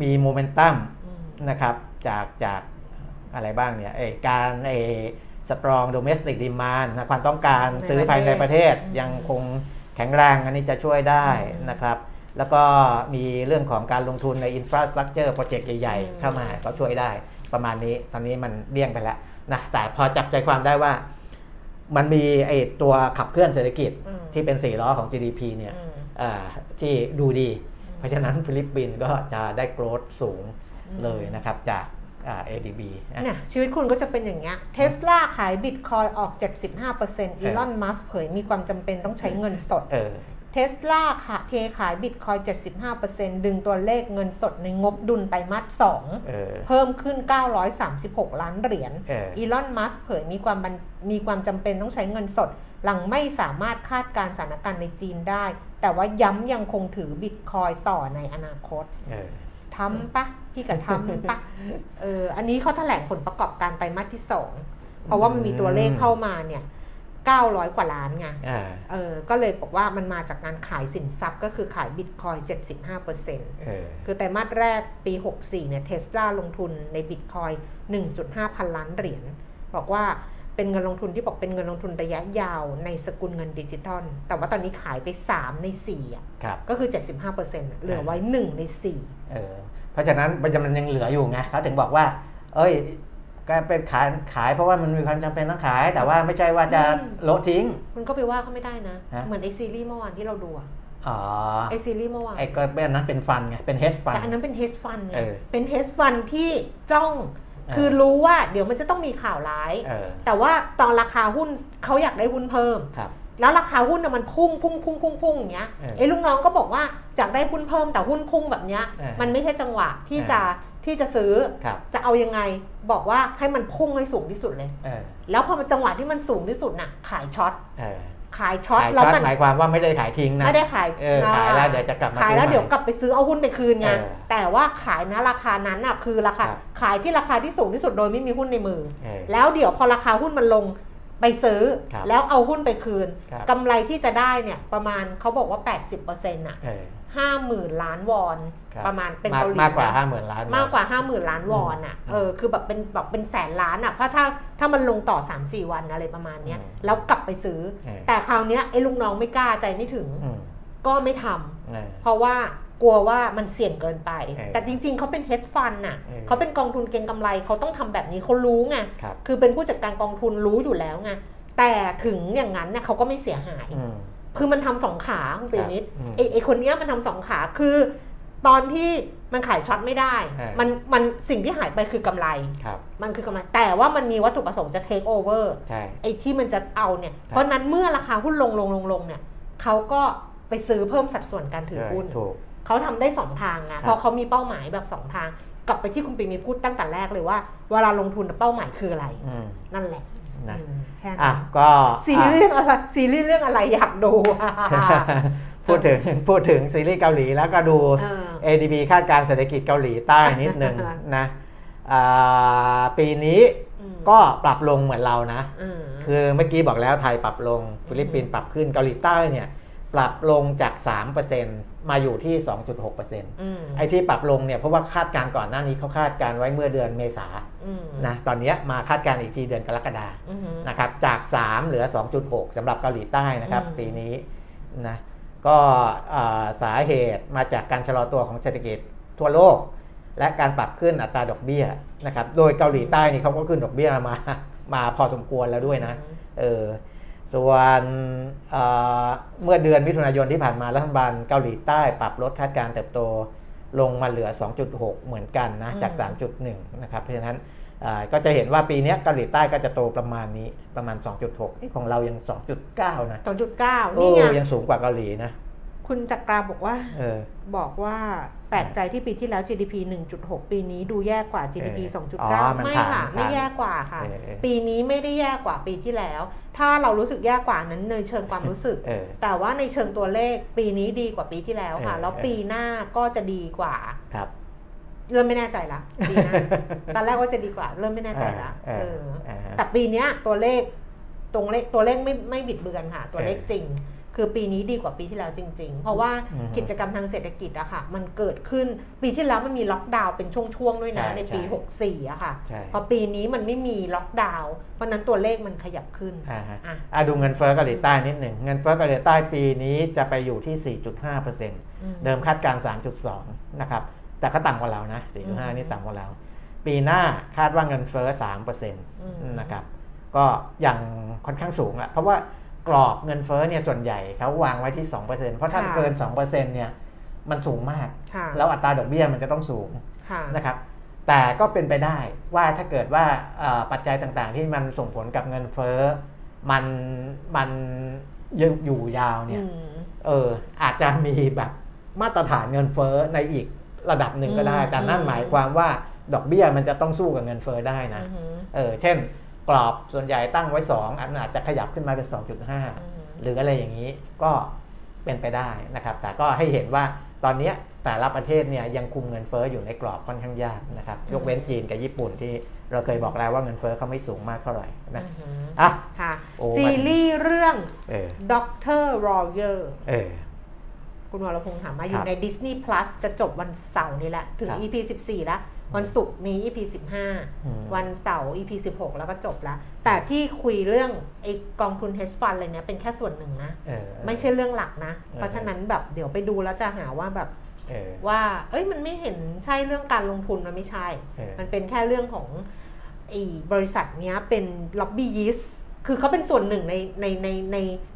มีโมเมนตัมนะครับจากอะไรบ้างเนี่ยการสตรองโดเมสติกดีมานด์ความต้องการซื้อภายในประเทศยังคงแข็งแรงอันนี้จะช่วยได้นะครับแล้วก็มีเรื่องของการลงทุนในอินฟราสตรัคเจอร์โปรเจกต์ใหญ่ๆเข้ามาก็ช่วยได้ประมาณนี้ตอนนี้มันเลี่ยงไปแล้วนะแต่พอจับใจความได้ว่ามันมีตัวขับเคลื่อนเศรษฐกิจที่เป็น4ล้อของ GDP เนี่ยที่ดูดีเพราะฉะนั้นฟิลิปปินส์ก็จะได้โกรธสูงเลยนะครับจาก ADB เนี่ยชีวิตคุณก็จะเป็นอย่างเงี้ย Tesla ขาย Bitcoin ออก 75% Elon Musk เผยมีความจำเป็นต้องใช้เงินสด Tesla ค่ะเทขาย Bitcoin 75% ดึงตัวเลขเงินสดในงบดุลไตรมาส2เพิ่มขึ้น936ล้านเหรียญ Elon Musk เผยมีความจำเป็นต้องใช้เงินสดหลังไม่สามารถคาดการณ์สถานการณ์ในจีนได้แต่ว่าย้ำยังคงถือ Bitcoin ต่อในอนาคตทำปะพี่กะทำปะอันนี้เขาแถลงผลประกอบการไตรมาสที่2เพราะว่ามันมีตัวเลขเข้ามาเนี่ย900กว่าล้านไงก็เลยบอกว่ามันมาจากการขายสินทรัพย์ก็คือขายบิตคอย 75% คือไตรมาสแรกปี 64 เนี่ย Tesla ลงทุนในบิตคอย 1.5 พันล้านเหรียญบอกว่าเป็นเงินลงทุนที่บอกเป็นเงินลงทุนระยะยาวในสกุลเงินดิจิทัลแต่ว่าตอนนี้ขายไป3ใน4อ่ะก็คือ 75% เหลือไว้1ใน4เพราะฉะนั้นมันยังเหลืออยู่ไงเขาถึงบอกว่าเอ้ยการเป็นขายเพราะว่ามันมีความจำเป็นต้องขายแต่ว่าไม่ใช่ว่าจะโละทิ้งคุณก็ไปว่าเขาไม่ได้นะเหมือนไอซีรีส์เมื่อวานที่เราดูอ๋อไอซีรีส์เมื่อวานไอก็แบบนั้นเป็นฟันไงเป็นเฮดฟันแต่อันนั้นเป็นเฮดฟันไงเป็นเฮดฟันที่จ้องคือรู้ว่าเดี๋ยวมันจะต้องมีข่าวร้ายแต่ว่าตอนราคาหุ้นเขาอยากได้หุ้นเพิ่มแล้วราคาหุ้นมันพุ่งอย่างเงี้ยไอ้ลูกน้องก็บอกว่าอยากได้หุ้นเพิ่มแต่หุ้นพุ่งแบบเนี้ยมันไม่ใช่จังหวะที่จะซื้อจะเอายังไงบอกว่าให้มันพุ่งให้สูงที่สุดเลยแล้วพอมันจังหวะที่มันสูงที่สุดน่ะขายช็อตแล้วมันหมายความว่าไม่ได้ขายทิ้งนะไม่ได้ขายขายแล้วเดี๋ยวจะกลับมาขายแล้วเดี๋ยวกลับไปซื้อเอาหุ้นไปคืนไงแต่ว่าขายนะราคานั้นน่ะคือราคาขายที่ราคาที่สูงที่สุดโดยไม่มีหุ้นในมือแล้วเดี๋ยวพอราคาหุ้นมันลงไปซื้อแล้วเอาหุ้นไปคืนกำไรที่จะได้เนี่ยประมาณเขาบอกว่า 80% น่ะ 50,000 ล้านวอนประมาณเป็นเกาหลีมากกว่า 50,000 ล้านวอนน่ะคือแบบเป็นแสนล้านน่ะเพราะถ้ามันลงต่อ 3-4 วันอะไรประมาณเนี้ยแล้วกลับไปซื้อแต่คราวเนี้ยไอ้ลูกน้องไม่กล้าใจไม่ถึงก็ไม่ทำเพราะว่ากลัวว่ามันเสี่ยงเกินไปแต่จริงๆเขาเป็น hedge fund น่ะเขาเป็นกองทุนเก็งกำไรเขาต้องทำแบบนี้เขารู้ไงคือเป็นผู้จัดการกองทุนรู้อยู่แล้วไงแต่ถึงอย่างนั้นเนี่ยเขาก็ไม่เสียหายคือมันทำสองขาคุณปิมิตไอคนเนี้ยมันทำสองขาคือตอนที่มันขายช็อตไม่ได้มันสิ่งที่หายไปคือกำไรมันคือกำไรแต่ว่ามันมีวัตถุประสงค์จะ take over ไอที่มันจะเอาเนี่ยเพราะนั้นเมื่อราคาหุ้นลงเนี่ยเขาก็ไปซื้อเพิ่มสัดส่วนการถือหุ้นเขาทำได้2ทางนะเพราะเขามีเป้าหมายแบบ2ทางกลับไปที่คุณปิ่มมีพูดตั้งแต่แรกเลยว่าเวลาลงทุนเป้าหมายคืออะไรนั่นแหละนะแค่นั้นก็ซีรีส์เรื่องอะไรอยากดู พูดถึงซีรีส์เกาหลีแล้วก็ดู ADB คาดการณ์เศรษฐกิจเกาหลีใต้นิดนึงนะปีนี้ก็ปรับลงเหมือนเรานะคือเมื่อกี้บอกแล้วไทยปรับลงฟิลิปปินส์ปรับขึ้นเกาหลีใต้เนี่ยปรับลงจาก 3% มาอยู่ที่ 2.6% ไอ้ที่ปรับลงเนี่ยเพราะว่าคาดการณ์ก่อนหน้านี้เขาคาดการณ์ไว้เมื่อเดือนเมษายนนะตอนนี้มาคาดการณ์อีกทีเดือนกรกฎาคมนะครับจาก 3 เหลือ 2.6 สำหรับเกาหลีใต้นะครับปีนี้นะก็สาเหตุมาจากการชะลอตัวของเศรษฐกิจทั่วโลกและการปรับขึ้นอัตราดอกเบี้ยนะครับโดยเกาหลีใต้นี่เขาก็ขึ้นดอกเบี้ยมาพอสมควรแล้วด้วยนะส่วนเมื่อเดือนมิถุนายนที่ผ่านมารัฐบาลเกาหลีใต้ปรับลดคาดการณ์เติบโตลงมาเหลือ 2.6 เหมือนกันนะจาก 3.1 นะครับเพราะฉะนั้นก็จะเห็นว่าปีนี้เกาหลีใต้ก็จะโตประมาณนี้ประมาณ 2.6 นี่ของเรายัง 2.9 นะ 2.9 นี่ยังสูงกว่าเกาหลีนะคุณจักราบอกว่าแปลกใจที่ปีที่แล้ว GDP 1.6 ปีนี้ดูแย่กว่า GDP 2.9 ไม่ค่ะไม่แย่กว่าค่ะปีนี้ไม่ได้แย่กว่าปีที่แล้วถ้าเรารู้สึกแย่กว่านั้นในเชิงความรู้สึกแต่ว่าในเชิงตัวเลขปีนี้ดีกว่าปีที่แล้วค่ะแล้วปีหน้าก็จะดีกว่าครับเริ่มไม่แน่ใจละปีหน้าตอนแรกว่าจะดีกว่าเริ่มไม่แน่ใจละแต่ปีนี้ตัวเลขไม่บิดเบือนค่ะตัวเลขจริงคือปีนี้ดีกว่าปีที่แล้วจริงๆเพราะว่ากิจกรรมทางเศรษฐกิจอะค่ะมันเกิดขึ้นปีที่แล้วมันมีล็อกดาวน์เป็นช่วงๆด้วยนะในปี64อะค่ะพอปีนี้มันไม่มีล็อกดาวน์เพราะนั้นตัวเลขมันขยับขึ้นดูเงินเฟ้อเกาหลีใต้นิดหนึ่งเงินเฟ้อเกาหลีใต้ปีนี้จะไปอยู่ที่ 4.5% เดิมคาดการ 3.2 นะครับแต่ก็ต่ำกว่าเรานะ 4.5 นี่ต่ำกว่าเราปีหน้าคาดว่าเงินเฟ้อ 3% นะครับก็ยังค่อนข้างสูงอะเพราะว่ากรอบเงินเฟ้อเนี่ยส่วนใหญ่เขาวางไว้ที่ 2% เพราะถ้าเกิน 2% เนี่ยมันสูงมากแล้วอัตราดอกเบี้ยมันจะต้องสูงนะครับแต่ก็เป็นไปได้ว่าถ้าเกิดว่าปัจจัยต่างๆที่มันส่งผลกับเงินเฟ้อมันอยู่ยาวเนี่ยอาจจะมีแบบมาตรฐานเงินเฟ้อในอีกระดับหนึ่งก็ได้แต่นั่นหมายความว่าดอกเบี้ยมันจะต้องสู้กับเงินเฟ้อได้นะเช่นกรอบส่วนใหญ่ตั้งไว้2อาจจะขยับขึ้นมาเป็น 2.5 หรืออะไรอย่างนี้ก็เป็นไปได้นะครับแต่ก็ให้เห็นว่าตอนนี้แต่ละประเทศเนี่ยยังคุมเงินเฟ้ออยู่ในกรอบค่อนข้างยากนะครับยกเว้นจีนกับญี่ปุ่นที่เราเคยบอกแล้วว่าเงินเฟ้อเขาไม่สูงมากเท่าไหร่นะค่ะซีรีส์เรื่องด็อกเตอร์รอเยอร์คุณวรพงษ์ถามมาอยู่ใน Disney Plus จะจบวันเสาร์นี้แหละถึง EP 14 แล้ววันศุกร์นี้ EP 15 วันเสาร์ EP 16 แล้วก็จบแล้วแต่ที่คุยเรื่องไอ้กองทุน hedge fund อะไรเนี่ยเป็นแค่ส่วนหนึ่งนะไม่ใช่เรื่องหลักนะเพราะฉะนั้นแบบเดี๋ยวไปดูแล้วจะหาว่าแบบว่าเอ้ยมันไม่เห็นใช่เรื่องการลงทุนมันไม่ใช่มันเป็นแค่เรื่องของไอ้บริษัทเนี้ยเป็นล็อบบี้ยิสคือเขาเป็นส่วนหนึ่ง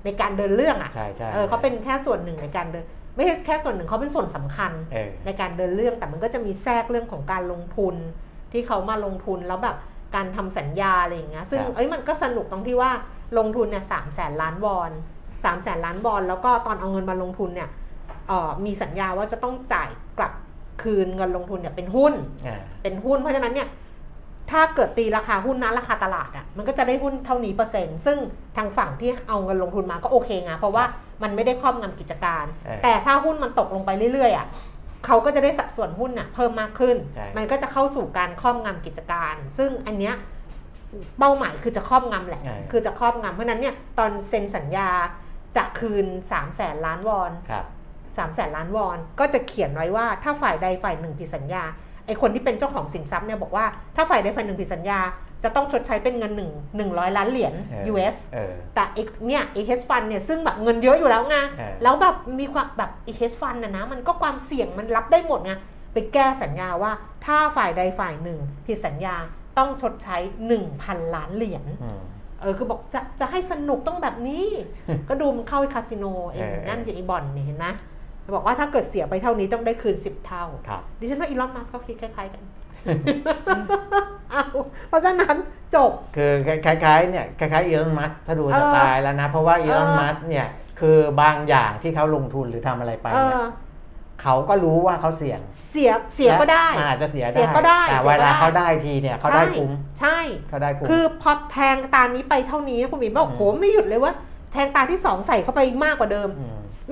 ในการเดินเรื่องอ่ะเขาเป็นแค่ส่วนหนึ่งในการเดินไม่ใช่แค่ส่วนหนึ่งเขาเป็นส่วนสำคัญในการเดินเรื่องแต่มันก็จะมีแทรกเรื่องของการลงทุนที่เขามาลงทุนแล้วแบบการทำสัญญาอะไรอย่างเงี้ยซึ่งมันก็สนุกตรงที่ว่าลงทุนเนี่ย300,000 ล้านวอน300,000 ล้านวอนแล้วก็ตอนเอาเงินมาลงทุนเนี่ยมีสัญญาว่าจะต้องจ่ายกลับคืนเงินลงทุนเนี่ยเป็นหุ้นเพราะฉะนั้นเนี่ยถ้าเกิดตีราคาหุ้นนั้นราคาตลาดอ่ะมันก็จะได้หุ้นเท่านี้เปอร์เซ็นต์ซึ่งทางฝั่งที่เอาเงินลงทุนมาก็โอเคไงเพราะว่ามันไม่ได้ครอบงำกิจการแต่ถ้าหุ้นมันตกลงไปเรื่อยๆอ่ะเขาก็จะได้สัดส่วนหุ้นน่ะเพิ่มมากขึ้นมันก็จะเข้าสู่การครอบงำกิจการซึ่งอันเนี้ยเป้าหมายคือจะครอบงำแหละคือจะครอบงำเพราะนั้นเนี่ยตอนเซ็นสัญญาจะคืน 300,000 ล้านวอนก็จะเขียนไว้ว่าถ้าฝ่ายใดฝ่ายหนึ่งผิดสัญญาไอคนที่เป็นเจ้าของสินทรัพย์เนี่ยบอกว่าถ้าฝ่ายใดฝ่ายหนึ่งผิดสัญญาจะต้องชดใช้เป็นเงิน100 ล้านเหรียญ US แต่อีกเนี่ยไอ hedge fund เนี่ยซึ่งแบบเงินเยอะอยู่แล้วไงแล้วแบบมีความแบบไอ hedge fund น่ะนะมันก็ความเสี่ยงมันรับได้หมดไงไปแก้สัญญาว่าถ้าฝ่ายใดฝ่ายหนึ่งผิดสัญญาต้องชดใช้ 1,000 ล้านเหรียญคือบอกจะให้สนุกต้องแบบนี้ ก็ดูมันเข้าคาสิโนไอ้นั่นไอ้บ่อนเนี่ยเห็นมั้ยบอกว่าถ้าเกิดเสียไปเท่านี้ต้องได้คืน10 เท่าดิฉันว่า Elon Musk ก็คิดคล้ายๆกันเพราะฉะนั้นจบคือคล้ายๆเนี่ยคล้ายๆ Elon Musk ถ้าดูสไตล์แล้วนะเพราะว่า Elon Musk เนี่ยคือบางอย่างที่เขาลงทุนหรือทำอะไรไปเนี่ยเขาก็รู้ว่าเขาเสี่ยงก็ได้อาจจะเสียได้แต่เวลาเขาได้ทีเนี่ยเขาได้คุ้มใช่เขาได้คุ้มคือพอแทงตานี้ไปเท่านี้คุณบิ๋มบอกโหไม่หยุดเลยว่าแทงตาที่2ใส่เข้าไปมากกว่าเดิม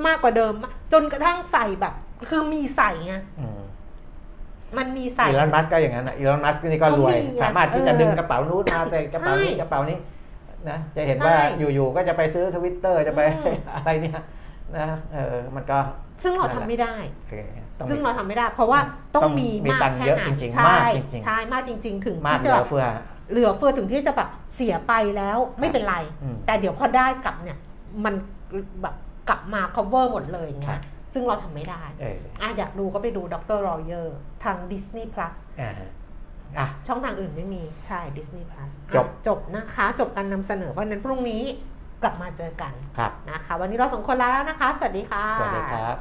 มากกว่าเดิมจนกระทั่งใส่แบบคือมีใส่ไงมันมีใส่ Elon Musk ก็อย่างนั้นน่ะ Elon Musk นี่ก็รวยสามารถที่จะดึงกระเป๋านู้นมาใส่กระเป๋านี้กระเป๋านี้นะจะเห็นว่าอยู่ๆก็จะไปซื้อ Twitter จะไปอะไรเนี่ยนะมันก็ซึ่งเราทำไม่ได้ซึ่งเราทำไม่ได้เพราะว่าต้องมีมากแค่ไหนใช่ใช่มากจริงๆถึงที่จะเหลือเฟือถึงที่จะแบบเสียไปแล้วไม่เป็นไรแต่เดี๋ยวพอได้กลับเนี่ยมันแบบกลับมา cover หมดเลยเนี่ยซึ่งเราทำไม่ได้อยากดูก็ไปดูด็อกเตอร์รอเยอร์ทาง Disney Plus ช่องทางอื่นไม่มีใช่ Disney Plus จบนะคะจบการนำเสนอเพราะนั้นพรุ่งนี้กลับมาเจอกันนะคะวันนี้เราสองคนลาแล้วนะคะสวัสดีค่ะสวัสดีครับ